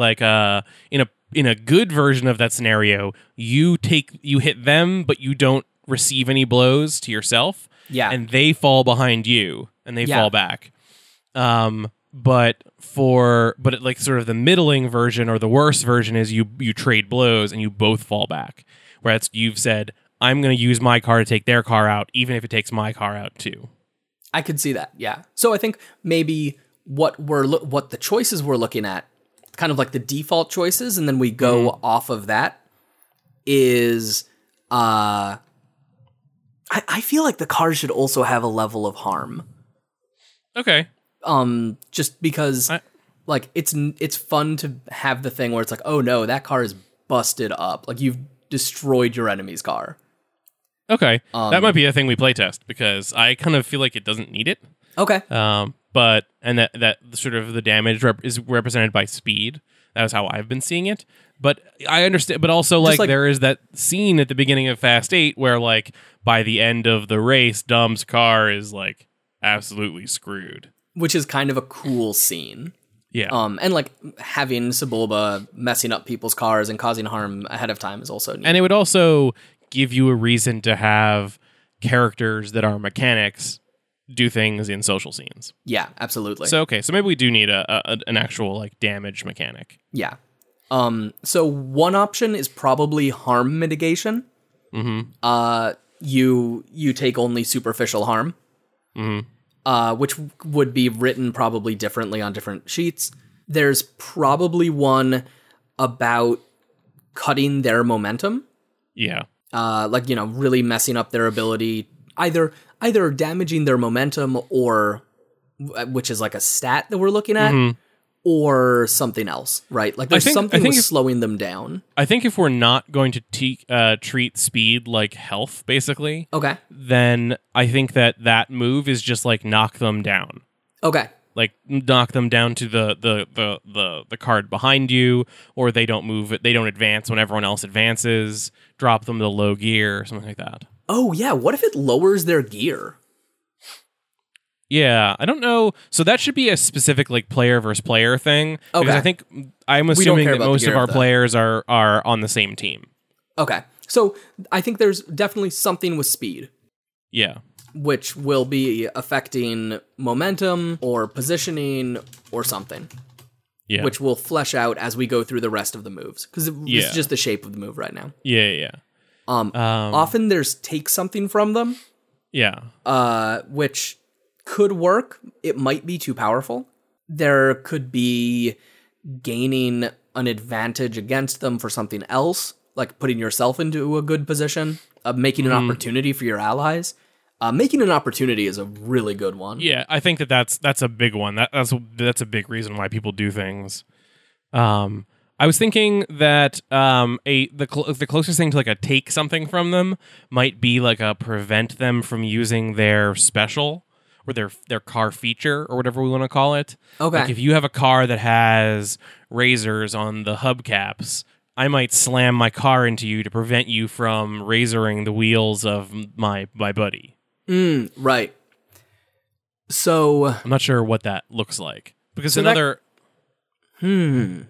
good version of that scenario, you hit them, but you don't receive any blows to yourself. Yeah, and they fall behind you, and they fall back. But like sort of the middling version or the worse version is you trade blows and you both fall back. Whereas you've said, I'm going to use my car to take their car out, even if it takes my car out too. I could see that. Yeah. So I think maybe what the choices we're looking at, kind of like the default choices, and then we go off of that is, I feel like the car should also have a level of harm. Okay. Just because like it's fun to have the thing where it's like, oh no, that car is busted up. Like you've destroyed your enemy's car. Okay. That might be a thing we playtest because I kind of feel like it doesn't need it. Okay. But, and that sort of the damage is represented by speed. That was how I've been seeing it. But I understand, but also like there is that scene at the beginning of Fast 8 where like by the end of the race, Dom's car is like absolutely screwed. Which is kind of a cool scene. Yeah. And like having Sebulba messing up people's cars and causing harm ahead of time is also neat. And it would also give you a reason to have characters that are mechanics do things in social scenes. Yeah, absolutely. So, okay. So maybe we do need an actual like damage mechanic. Yeah. So one option is probably harm mitigation. Mm-hmm. You take only superficial harm. Mm-hmm. Which would be written probably differently on different sheets. There's probably one about cutting their momentum. Yeah. Like, you know, really messing up their ability, either damaging their momentum or, which is like a stat that we're looking at, or something else, right? Like there's something slowing them down. I think if we're not going to treat speed like health, basically, okay, then I think that move is just like knock them down. Okay. Like knock them down to the card behind you, or they don't move it. They don't advance when everyone else advances. Drop them to low gear or something like that. Oh yeah. What if it lowers their gear? Yeah, I don't know. So that should be a specific like player versus player thing. Okay. Because I think I'm assuming that most of our players are on the same team. Okay. So I think there's definitely something with speed. Yeah. Which will be affecting momentum or positioning or something. Yeah. Which will flesh out as we go through the rest of the moves. Because it's just the shape of the move right now. Yeah, yeah. Often there's take something from them. Yeah. Which could work. It might be too powerful. There could be gaining an advantage against them for something else, like putting yourself into a good position, making an opportunity for your allies. Making an opportunity is a really good one. Yeah, I think that's a big one. That's a big reason why people do things. I was thinking that the closest thing to like a take something from them might be like a prevent them from using their special. Or their car feature or whatever we want to call it. Okay. Like if you have a car that has razors on the hubcaps, I might slam my car into you to prevent you from razoring the wheels of my buddy. Right. So I'm not sure what that looks like because I don't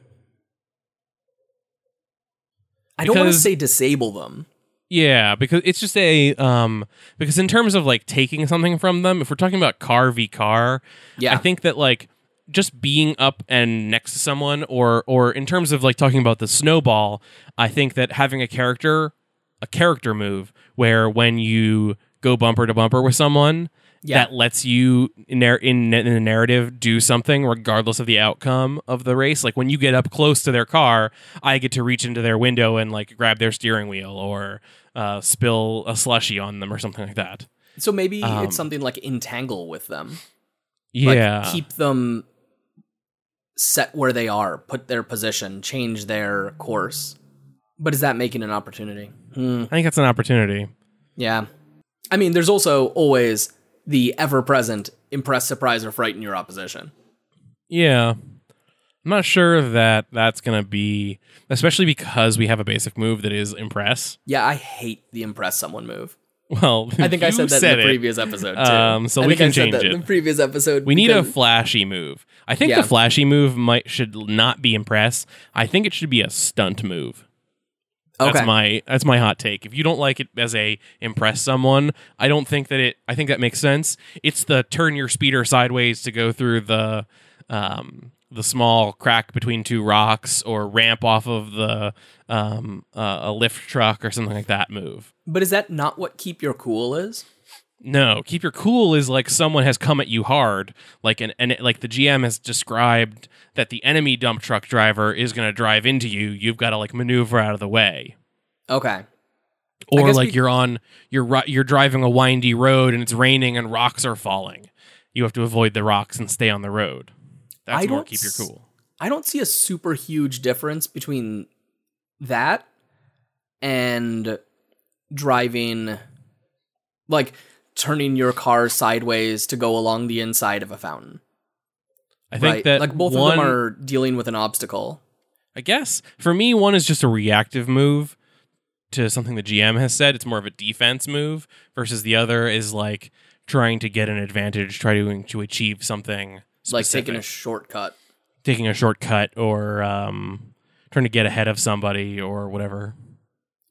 want to say disable them. Yeah, because it's just because in terms of like taking something from them, if we're talking about car v car, I think that like just being up and next to someone or in terms of like talking about the snowball, I think that having a character move where when you go bumper to bumper with someone that lets you in the narrative do something regardless of the outcome of the race. Like when you get up close to their car, I get to reach into their window and like grab their steering wheel or spill a slushie on them or something like that. So maybe it's something like entangle with them. Yeah. Like keep them set where they are, put their position, change their course. But is that making an opportunity? I think that's an opportunity. Yeah. I mean, there's also always the ever-present impress, surprise, or frighten your opposition. Yeah. I'm not sure that that's going to be... Especially because we have a basic move that is impress. Yeah, I hate the impress someone move. Well, I think I said that in the previous episode, too. So we can change it. In the previous episode, we need a flashy move. I think the flashy move should not be impress. I think it should be a stunt move. Okay. That's my hot take. If you don't like it as a impress someone, I don't think that it. I think that makes sense. It's the turn your speeder sideways to go through the small crack between two rocks or ramp off of the a lift truck or something like that move. But is that not what keep your cool is? No, keep your cool is like someone has come at you hard, like like the GM has described that the enemy dump truck driver is going to drive into you. You've got to like maneuver out of the way. Okay. Or like you're driving a windy road and it's raining and rocks are falling. You have to avoid the rocks and stay on the road. That's more keep your cool. I don't see a super huge difference between that and driving, like, turning your car sideways to go along the inside of a fountain. I think that like both of them are dealing with an obstacle. I guess for me, one is just a reactive move to something the GM has said. It's more of a defense move versus the other is like trying to get an advantage, trying to achieve something specific. Like taking a shortcut or trying to get ahead of somebody or whatever.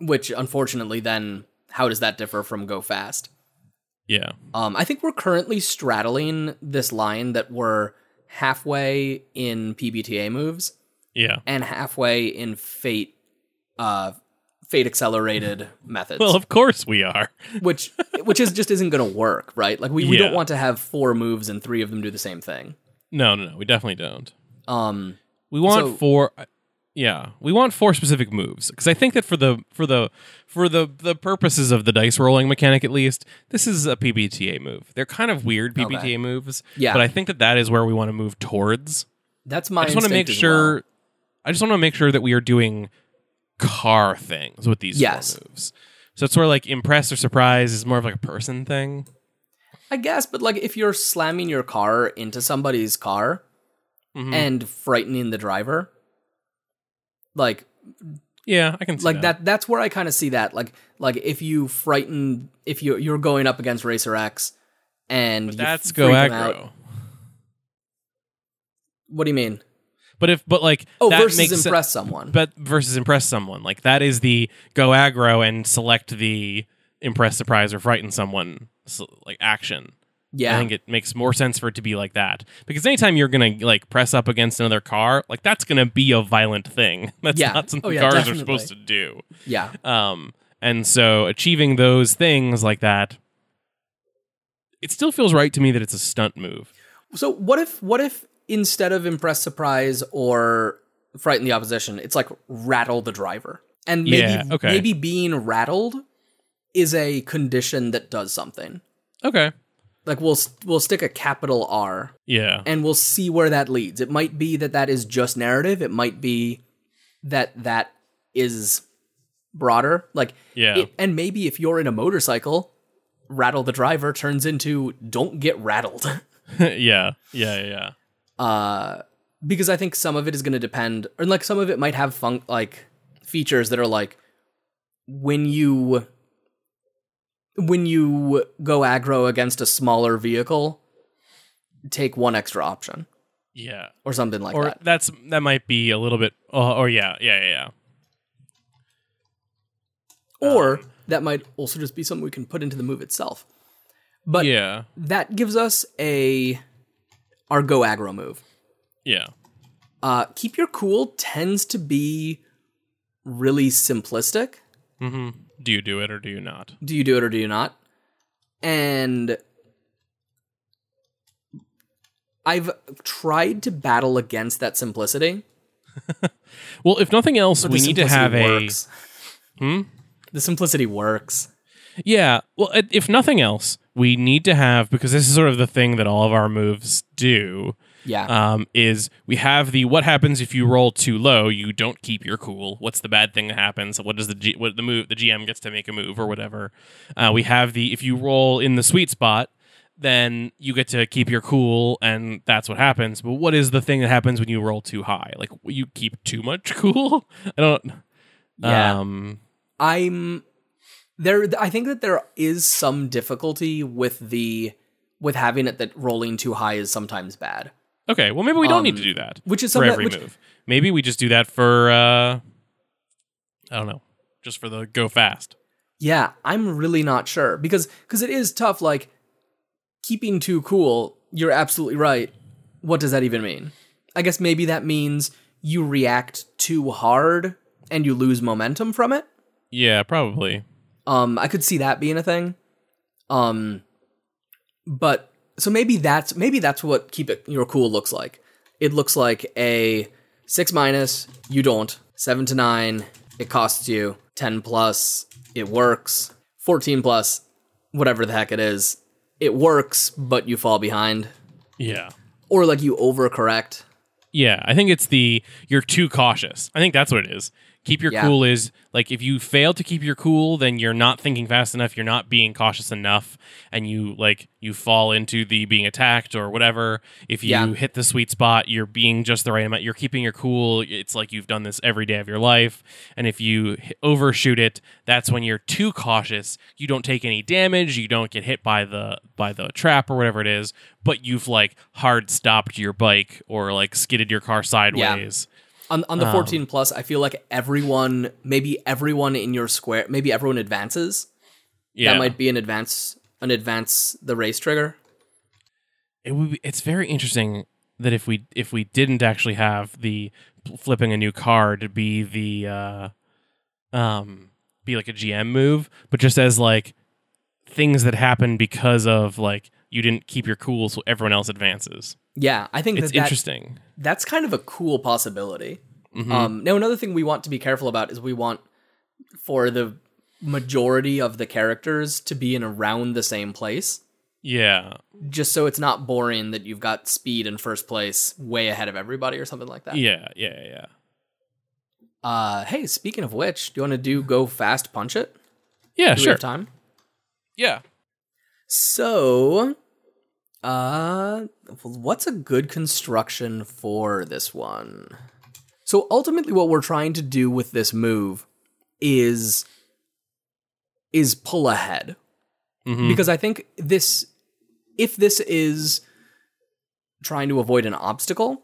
Which unfortunately then how does that differ from go fast? Yeah. I think we're currently straddling this line that we're halfway in PBTA moves. Yeah. And halfway in fate accelerated methods. Well, of course we are. which is just isn't going to work, right? Like we don't want to have four moves and three of them do the same thing. No, we definitely don't. We want four. Yeah, we want four specific moves because I think that for the purposes of the dice rolling mechanic, at least this is a PBTA move. They're kind of weird PBTA moves, but I think that is where we want to move towards. That's my. I just want to make sure. Well. I just want to make sure that we are doing car things with these four moves. So it's where like impress or surprise is more of like a person thing, I guess. But like if you're slamming your car into somebody's car and frightening the driver. Like, yeah, I can see like that. That's where I kind of see that. Like if you're going up against Racer X, and that's go aggro. Out. What do you mean? Versus impress someone, like that is the go aggro and select the impress, surprise, or frighten someone like action. Yeah, I think it makes more sense for it to be like that because anytime you're going to like press up against another car, like that's going to be a violent thing. That's not something cars definitely. Are supposed to do. Yeah. And so achieving those things like that, it still feels right to me that it's a stunt move. So what if instead of impress, surprise, or frighten the opposition, it's like rattle the driver, and maybe being rattled is a condition that does something. Okay. Like we'll stick a capital R. Yeah. And we'll see where that leads. It might be that is just narrative. It might be that is broader. Like and maybe if you're in a motorcycle, rattle the driver turns into don't get rattled. Yeah. Because I think some of it is going to depend, or like some of it might have like features that are like when you go aggro against a smaller vehicle, take one extra option. Yeah. Or something like that. Or that might be a little bit... Or that might also just be something we can put into the move itself. But that gives us our go aggro move. Yeah. Keep your cool tends to be really simplistic. Mm-hmm. Do you do it or do you not? And I've tried to battle against that simplicity. Well, if nothing else, we need to have works. The simplicity works. Yeah. Well, if nothing else, we need to have, because this is sort of the thing that all of our moves do. Yeah. Is we have the what happens if you roll too low? You don't keep your cool. What's the bad thing that happens? What does the move? The GM gets to make a move or whatever. We have the if you roll in the sweet spot, then you get to keep your cool, and that's what happens. But what is the thing that happens when you roll too high? Like, you keep too much cool? I don't. Yeah. I'm there. I think that there is some difficulty with having it that rolling too high is sometimes bad. Okay, well, maybe we don't need to do that, which is for every move. Maybe we just do that for, I don't know, just for the go fast. Yeah, I'm really not sure, because it is tough, like, keeping too cool, you're absolutely right. What does that even mean? I guess maybe that means you react too hard and you lose momentum from it? Yeah, probably. I could see that being a thing. But... So maybe that's what keep it your cool looks like. It looks like a 6-, you don't. 7-9, it costs you. 10+, it works. 14+, whatever the heck it is, it works, but you fall behind. Yeah. Or like you overcorrect. Yeah, I think it's you're too cautious. I think that's what it is. Keep your cool is, like, if you fail to keep your cool, then you're not thinking fast enough, you're not being cautious enough, and you fall into the being attacked or whatever. If you hit the sweet spot, you're being just the right amount, you're keeping your cool, it's like you've done this every day of your life, and if you overshoot it, that's when you're too cautious, you don't take any damage, you don't get hit by the trap or whatever it is, but you've, like, hard stopped your bike or, like, skidded your car sideways. Yeah. On the 14+, I feel like everyone in your square, maybe everyone advances. Yeah. That might be an advance the race trigger. It's very interesting that if we didn't actually have the flipping a new card be the, be like a GM move, but just as like things that happen because of like, you didn't keep your cool, so everyone else advances. Yeah, I think that's interesting. That's kind of a cool possibility. Mm-hmm. Now, another thing we want to be careful about is we want for the majority of the characters to be in around the same place. Yeah. Just so it's not boring that you've got speed in first place way ahead of everybody or something like that. Yeah. Hey, speaking of which, do you want to do go fast, punch it? Yeah, sure. Do we have time? Yeah. So, what's a good construction for this one? So ultimately what we're trying to do with this move is pull ahead. Mm-hmm. Because I think if this is trying to avoid an obstacle,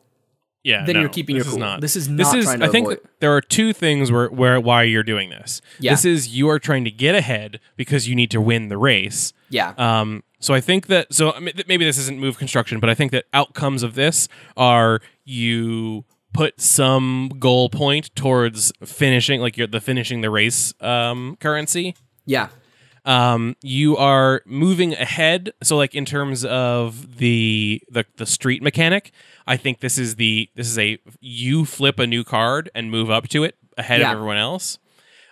you're keeping your cool. This is not trying to avoid. I think there are two things why you're doing this. Yeah. This is you are trying to get ahead because you need to win the race. Yeah. So I think that... So maybe this isn't move construction, but I think that outcomes of this are you put some goal point towards finishing, like you're finishing the race currency. Yeah. You are moving ahead. So like in terms of the street mechanic, I think this is you flip a new card and move up to it ahead of everyone else.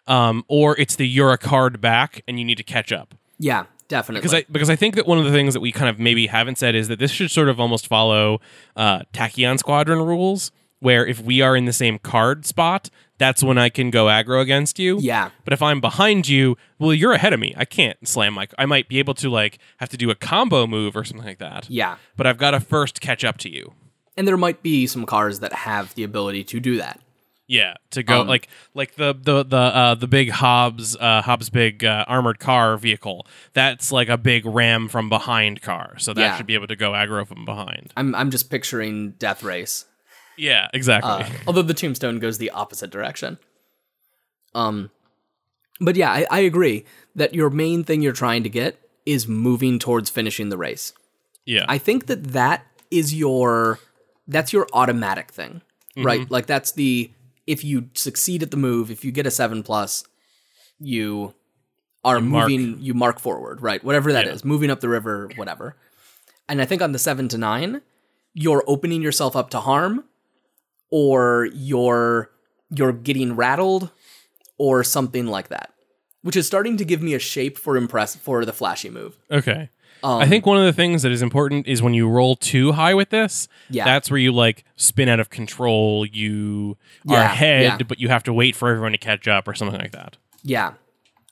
Or it's you're a card back and you need to catch up. Yeah, definitely. Because I think that one of the things that we kind of maybe haven't said is that this should sort of almost follow Tachyon Squadron rules, where if we are in the same card spot, that's when I can go aggro against you. Yeah. But if I'm behind you, well, you're ahead of me. I can't slam my... I might be able to, like, have to do a combo move or something like that. Yeah. But I've got to first catch up to you. And there might be some cars that have the ability to do that. Yeah, to go like the big Hobbs big armored car vehicle. That's like a big ram from behind car. So that should be able to go aggro from behind. I'm just picturing Death Race. Yeah, exactly. Although the tombstone goes the opposite direction. But yeah, I agree that your main thing you're trying to get is moving towards finishing the race. Yeah. I think that is that's your automatic thing, right? Mm-hmm. Like that's if you succeed at the move, if you get a 7+, you are moving, you mark forward, right? Whatever that is, moving up the river, whatever. And I think on the 7 to 9, you're opening yourself up to harm, or you're getting rattled, or something like that, which is starting to give me a shape for the flashy move. Okay. I think one of the things that is important is when you roll too high with this, that's where you like spin out of control, you are ahead, but you have to wait for everyone to catch up or something like that. Yeah.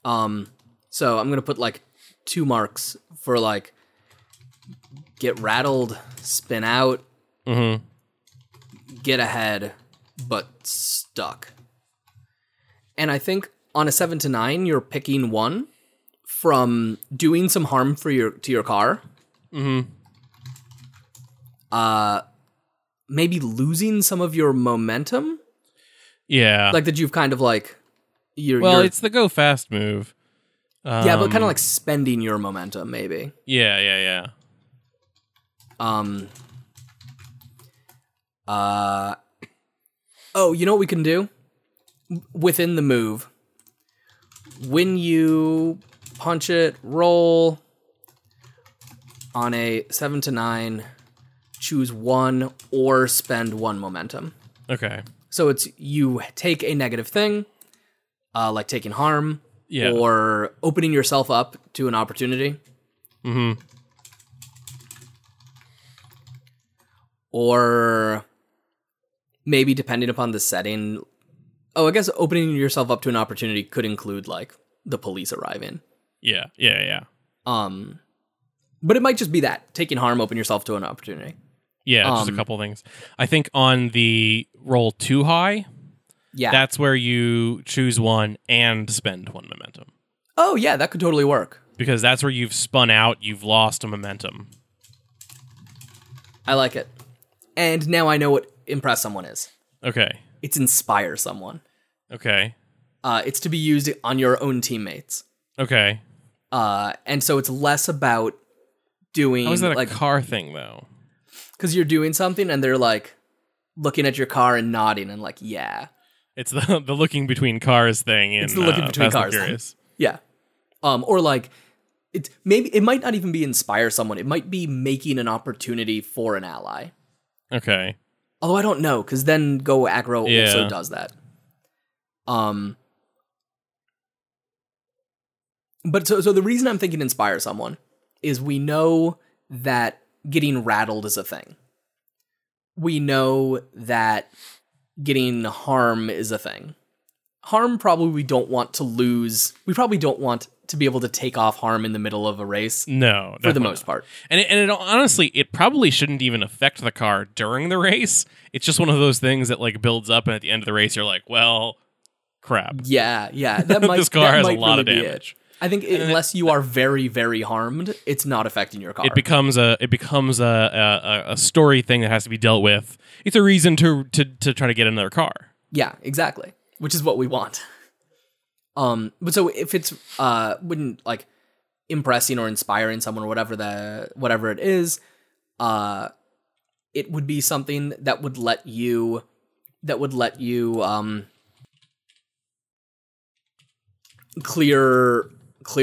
So I'm going to put like 2 marks for like get rattled, spin out, get ahead, but stuck. And I think on a 7 to 9, you're picking one from doing some harm to your car. Mm-hmm. Maybe losing some of your momentum. Yeah. Like that you've kind of like... Well, it's the go fast move. Yeah, but kind of like spending your momentum, maybe. Yeah. Oh, you know what we can do? Within the move, when you... punch it, roll on a 7 to 9, choose one or spend one momentum. Okay. So it's you take a negative thing, like taking harm or opening yourself up to an opportunity. Mm-hmm. Or maybe depending upon the setting. Oh, I guess opening yourself up to an opportunity could include like the police arriving. Yeah. But it might just be that. Taking harm, open yourself to an opportunity. Yeah, just a couple things. I think on the roll too high, that's where you choose one and spend one momentum. Oh, yeah, that could totally work. Because that's where you've spun out, you've lost a momentum. I like it. And now I know what impress someone is. Okay. It's inspire someone. Okay. It's to be used on your own teammates. Okay. And so it's less about doing... How is that like, a car thing, though? Because you're doing something, and they're, like, looking at your car and nodding, and, like, yeah. It's the looking between cars thing. It's the looking between cars thing. Yeah. Or, like, it might not even be inspire someone. It might be making an opportunity for an ally. Okay. Although I don't know, because then Go Aggro also does that. But so the reason I'm thinking inspire someone is we know that getting rattled is a thing. We know that getting harm is a thing. Harm probably we don't want to lose. We probably don't want to be able to take off harm in the middle of a race. No, for the most part. And it honestly, it probably shouldn't even affect the car during the race. It's just one of those things that like builds up, and at the end of the race, you're like, well, crap. Yeah. That might, this car has a lot really of damage. I think unless you are very, very harmed, it's not affecting your car. It becomes a story thing that has to be dealt with. It's a reason to try to get another car. Yeah, exactly. Which is what we want. But so if it's when like impressing or inspiring someone or whatever it is, it would be something that would let you clear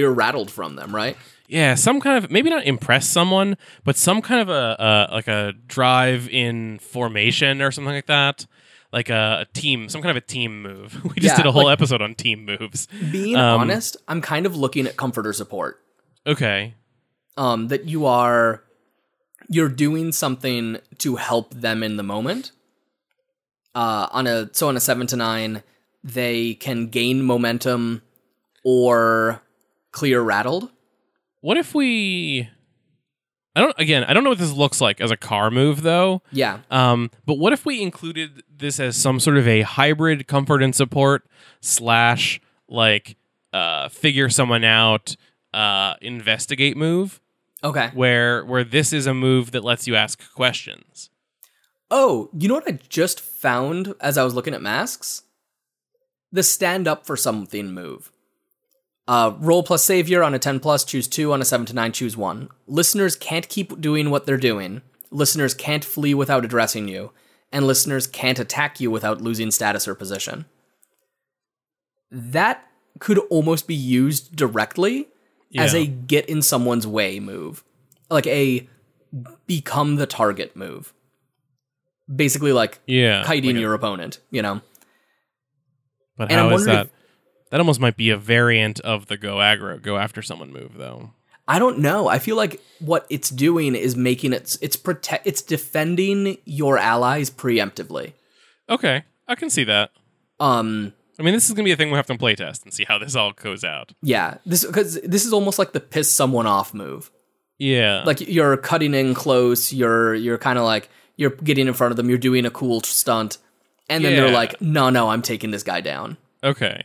rattled from them, right? Yeah, some kind of, maybe not impress someone, but some kind of a like a drive in formation or something like that. Like a team, some kind of a team move. We just did a whole episode on team moves. Being honest, I'm kind of looking at comfort or support. Okay. That you're doing something to help them in the moment. On a 7 to 9, they can gain momentum or clear rattled. What if we... I don't know what this looks like as a car move, though. Yeah. But what if we included this as some sort of a hybrid comfort and support / like figure someone out, investigate move? Okay. Where this is a move that lets you ask questions. Oh, you know what I just found as I was looking at masks? The stand up for something move. Roll plus savior on a 10+, choose 2. On a 7 to 9, choose 1. Listeners can't keep doing what they're doing. Listeners can't flee without addressing you. And listeners can't attack you without losing status or position. That could almost be used directly as a get in someone's way move, like a become the target move. Basically, like kiting your opponent, you know. But and how is that? That almost might be a variant of the go aggro, go after someone move, though. I don't know. I feel like what it's doing is making it, it's defending your allies preemptively. Okay, I can see that. I mean, this is gonna be a thing we have to play test and see how this all goes out. Yeah, because this is almost like the piss someone off move. Yeah, like you're cutting in close. You're kind of like you're getting in front of them. You're doing a cool stunt, and then they're like, no, I'm taking this guy down. Okay.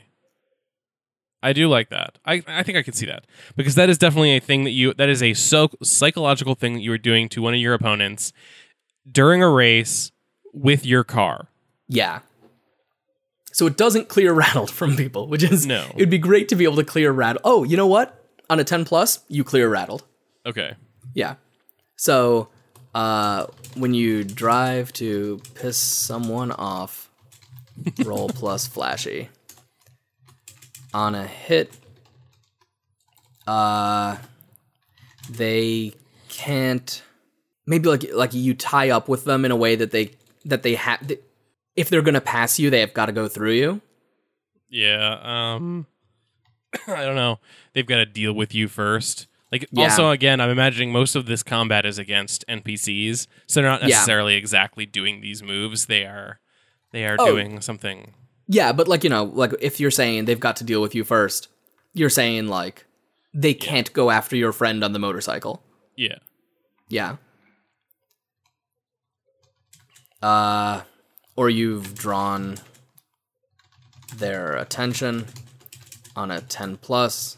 I do like that. I think I can see that, because that is definitely a thing that is a psychological thing that you are doing to one of your opponents during a race with your car. Yeah. So it doesn't clear rattled from people, which is no. It'd be great to be able to clear rattled. Oh, you know what? On a 10+, you clear rattled. Okay. Yeah. So when you drive to piss someone off, roll plus flashy. On a hit, they can't. Maybe like you tie up with them in a way that they have. If they're gonna pass you, they have got to go through you. Yeah. I don't know. They've got to deal with you first. Like also, again, I'm imagining most of this combat is against NPCs, so they're not necessarily exactly doing these moves. They are doing something. Yeah, but like, you know, like if you're saying they've got to deal with you first, you're saying like they can't go after your friend on the motorcycle. Yeah. Yeah. Or you've drawn their attention on a 10+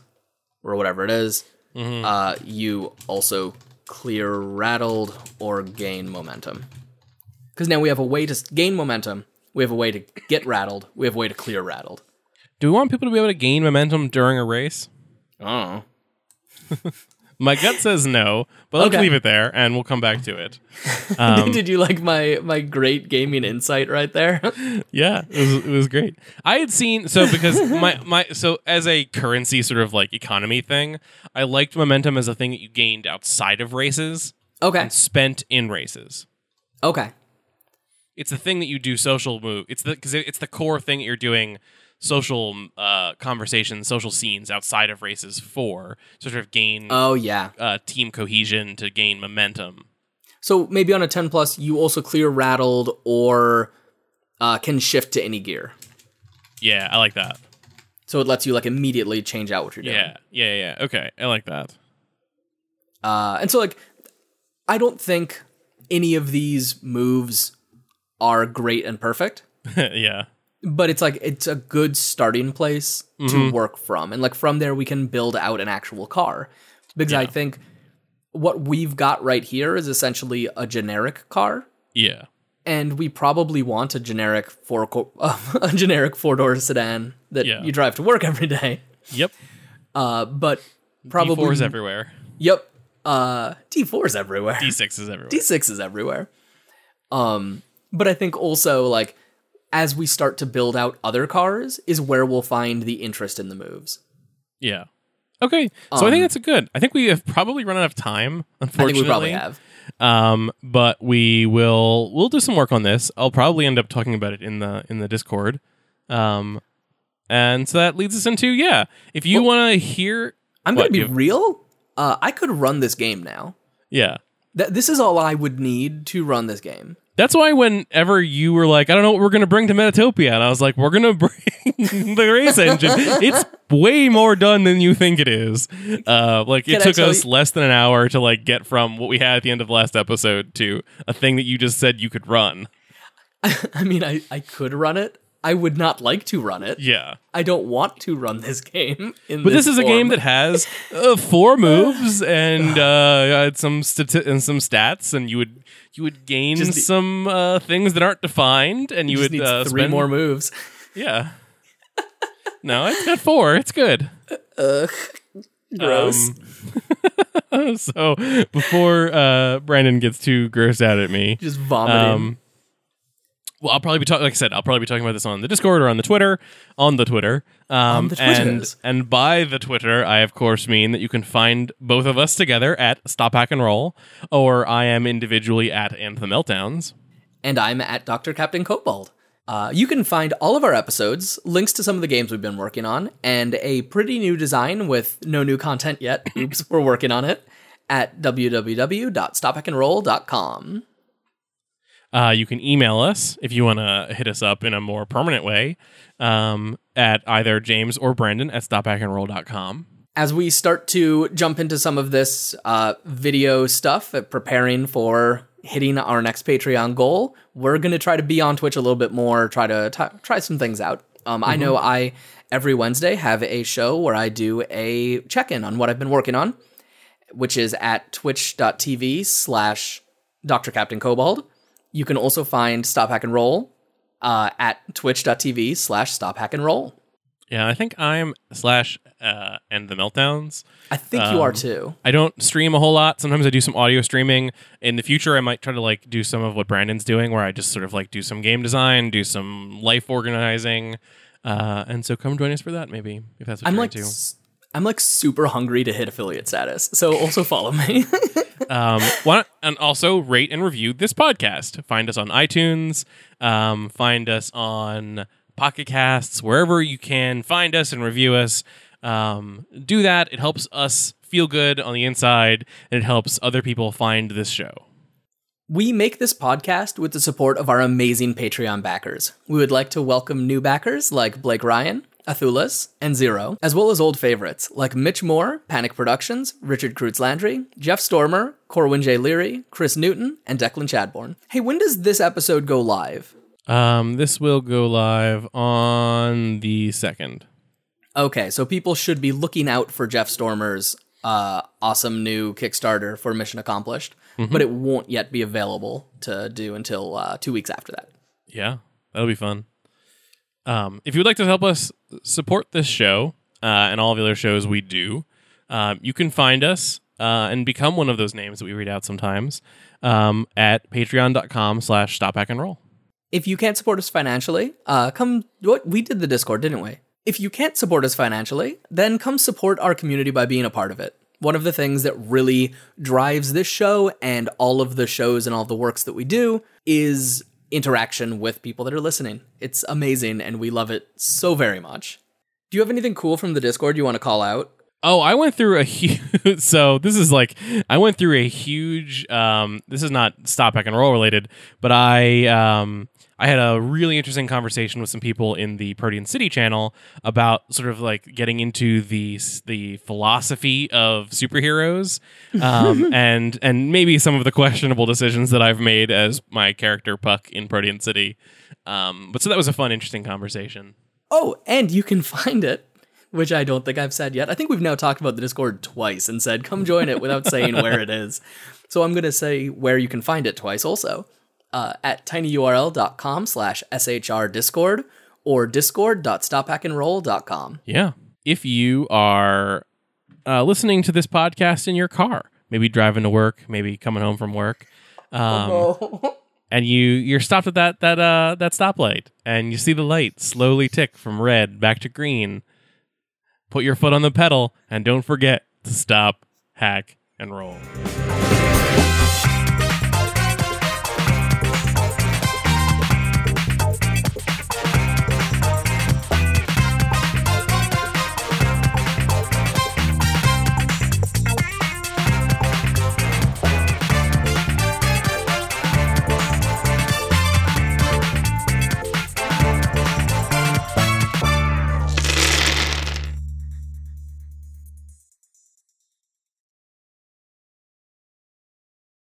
or whatever it is. Mm-hmm. You also clear rattled or gain momentum. Because now we have a way to gain momentum. We have a way to get rattled. We have a way to clear rattled. Do we want people to be able to gain momentum during a race? Oh. My gut says no, but let's leave it there, and we'll come back to it. Did you like my great gaming insight right there? Yeah, it was great. I had seen, because as a currency sort of like economy thing, I liked momentum as a thing that you gained outside of races. Okay. And spent in races. Okay. It's the thing that you do social move. It's the core thing that you're doing social conversations, social scenes outside of races for to sort of gain team cohesion, to gain momentum. So maybe on a 10+, you also clear rattled or can shift to any gear. Yeah, I like that. So it lets you like immediately change out what you're doing. Yeah. Okay, I like that. And so like, I don't think any of these moves are great and perfect. Yeah. But it's like, it's a good starting place to work from. And like from there, we can build out an actual car. Because I think what we've got right here is essentially a generic car. Yeah. And we probably want a generic four-door sedan that you drive to work every day. Yep. But probably... D4s everywhere. Yep. D4s everywhere. D6s everywhere. D6s everywhere. But I think also, like, as we start to build out other cars is where we'll find the interest in the moves. Yeah. Okay. So I think that's good. I think we have probably run out of time, unfortunately. I think we probably have. But we'll do some work on this. I'll probably end up talking about it in the Discord. And so that leads us into, if you want to hear... I'm going to be real. I could run this game now. Yeah. This is all I would need to run this game. That's why whenever you were like, I don't know what we're going to bring to Metatopia, and I was like, we're going to bring the race engine. It's way more done than you think it is. It took us less than an hour to like get from what we had at the end of the last episode to a thing that you just said you could run. I mean, I could run it. I would not like to run it. Yeah. I don't want to run this game. But this is a game that has 4 moves and some stats, and you would gain some things that aren't defined, and you would spend more moves. Yeah. No, it's got 4. It's good. Gross. So before Brandon gets too grossed out at me, just vomiting. Well, I'll probably be talking about this on the Discord or on the Twitter. The Twitters. And by the Twitter, I, of course, mean that you can find both of us together at Stop, Back, and Roll, or I am individually at And the Meltdowns. And I'm at Dr. Captain Cobalt. You can find all of our episodes, links to some of the games we've been working on, and a pretty new design with no new content yet. Oops, we're working on it at www.stopbackandroll.com. You can email us if you want to hit us up in a more permanent way at either James or Brandon at stopbackandroll.com. As we start to jump into some of this video stuff, preparing for hitting our next Patreon goal, we're going to try to be on Twitch a little bit more, try some things out. I know I, every Wednesday, have a show where I do a check-in on what I've been working on, which is at twitch.tv/Dr. Captain Cobalt. You can also find Stop, Hack, and Roll at twitch.tv/Stop, Hack, and Roll. Yeah, I think I'm / And the Meltdowns. I think you are too. I don't stream a whole lot. Sometimes I do some audio streaming. In the future, I might try to like do some of what Brandon's doing, where I just sort of like do some game design, do some life organizing. And so come join us for that, maybe, if that's what you're into. I'm like super hungry to hit affiliate status. So also follow me. And also rate and review this podcast. Find us on iTunes. Find us on Pocket Casts, wherever you can find us and review us. Do that. It helps us feel good on the inside, and it helps other people find this show. We make this podcast with the support of our amazing Patreon backers. We would like to welcome new backers like Blake Ryan, Athulas, and Zero, as well as old favorites like Mitch Moore, Panic Productions, Richard Creutz Landry, Jeff Stormer, Corwin J. Leary, Chris Newton, and Declan Chadbourne. Hey, when does this episode go live? This will go live on the 2nd. Okay, so people should be looking out for Jeff Stormer's awesome new Kickstarter for Mission Accomplished, but it won't yet be available to do until 2 weeks after that. Yeah, that'll be fun. If you would like to help us support this show and all of the other shows we do, you can find us and become one of those names that we read out sometimes at patreon.com/stopbackandroll. If you can't support us financially, we did the Discord, didn't we? If you can't support us financially, then come support our community by being a part of it. One of the things that really drives this show and all of the shows and all the works that we do is interaction with people that are listening. It's amazing, and we love it so very much. Do you have anything cool from the Discord you want to call out? Oh, I went through a huge... So this is like... I went through a huge... this is not Stop, Back, and Roll related, but I had a really interesting conversation with some people in the Protean City channel about sort of like getting into the philosophy of superheroes and maybe some of the questionable decisions that I've made as my character Puck in Protean City. But so that was a fun, interesting conversation. Oh, and you can find it, which I don't think I've said yet. I think we've now talked about the Discord twice and said, come join it without saying where it is. So I'm going to say where you can find it twice also. At tinyurl.com/shrdiscord or discord.stopbackandroll.com. Yeah. If you are listening to this podcast in your car, maybe driving to work, maybe coming home from work, and you're stopped at that stoplight, and you see the light slowly tick from red back to green, put your foot on the pedal, and don't forget to stop, hack, and roll.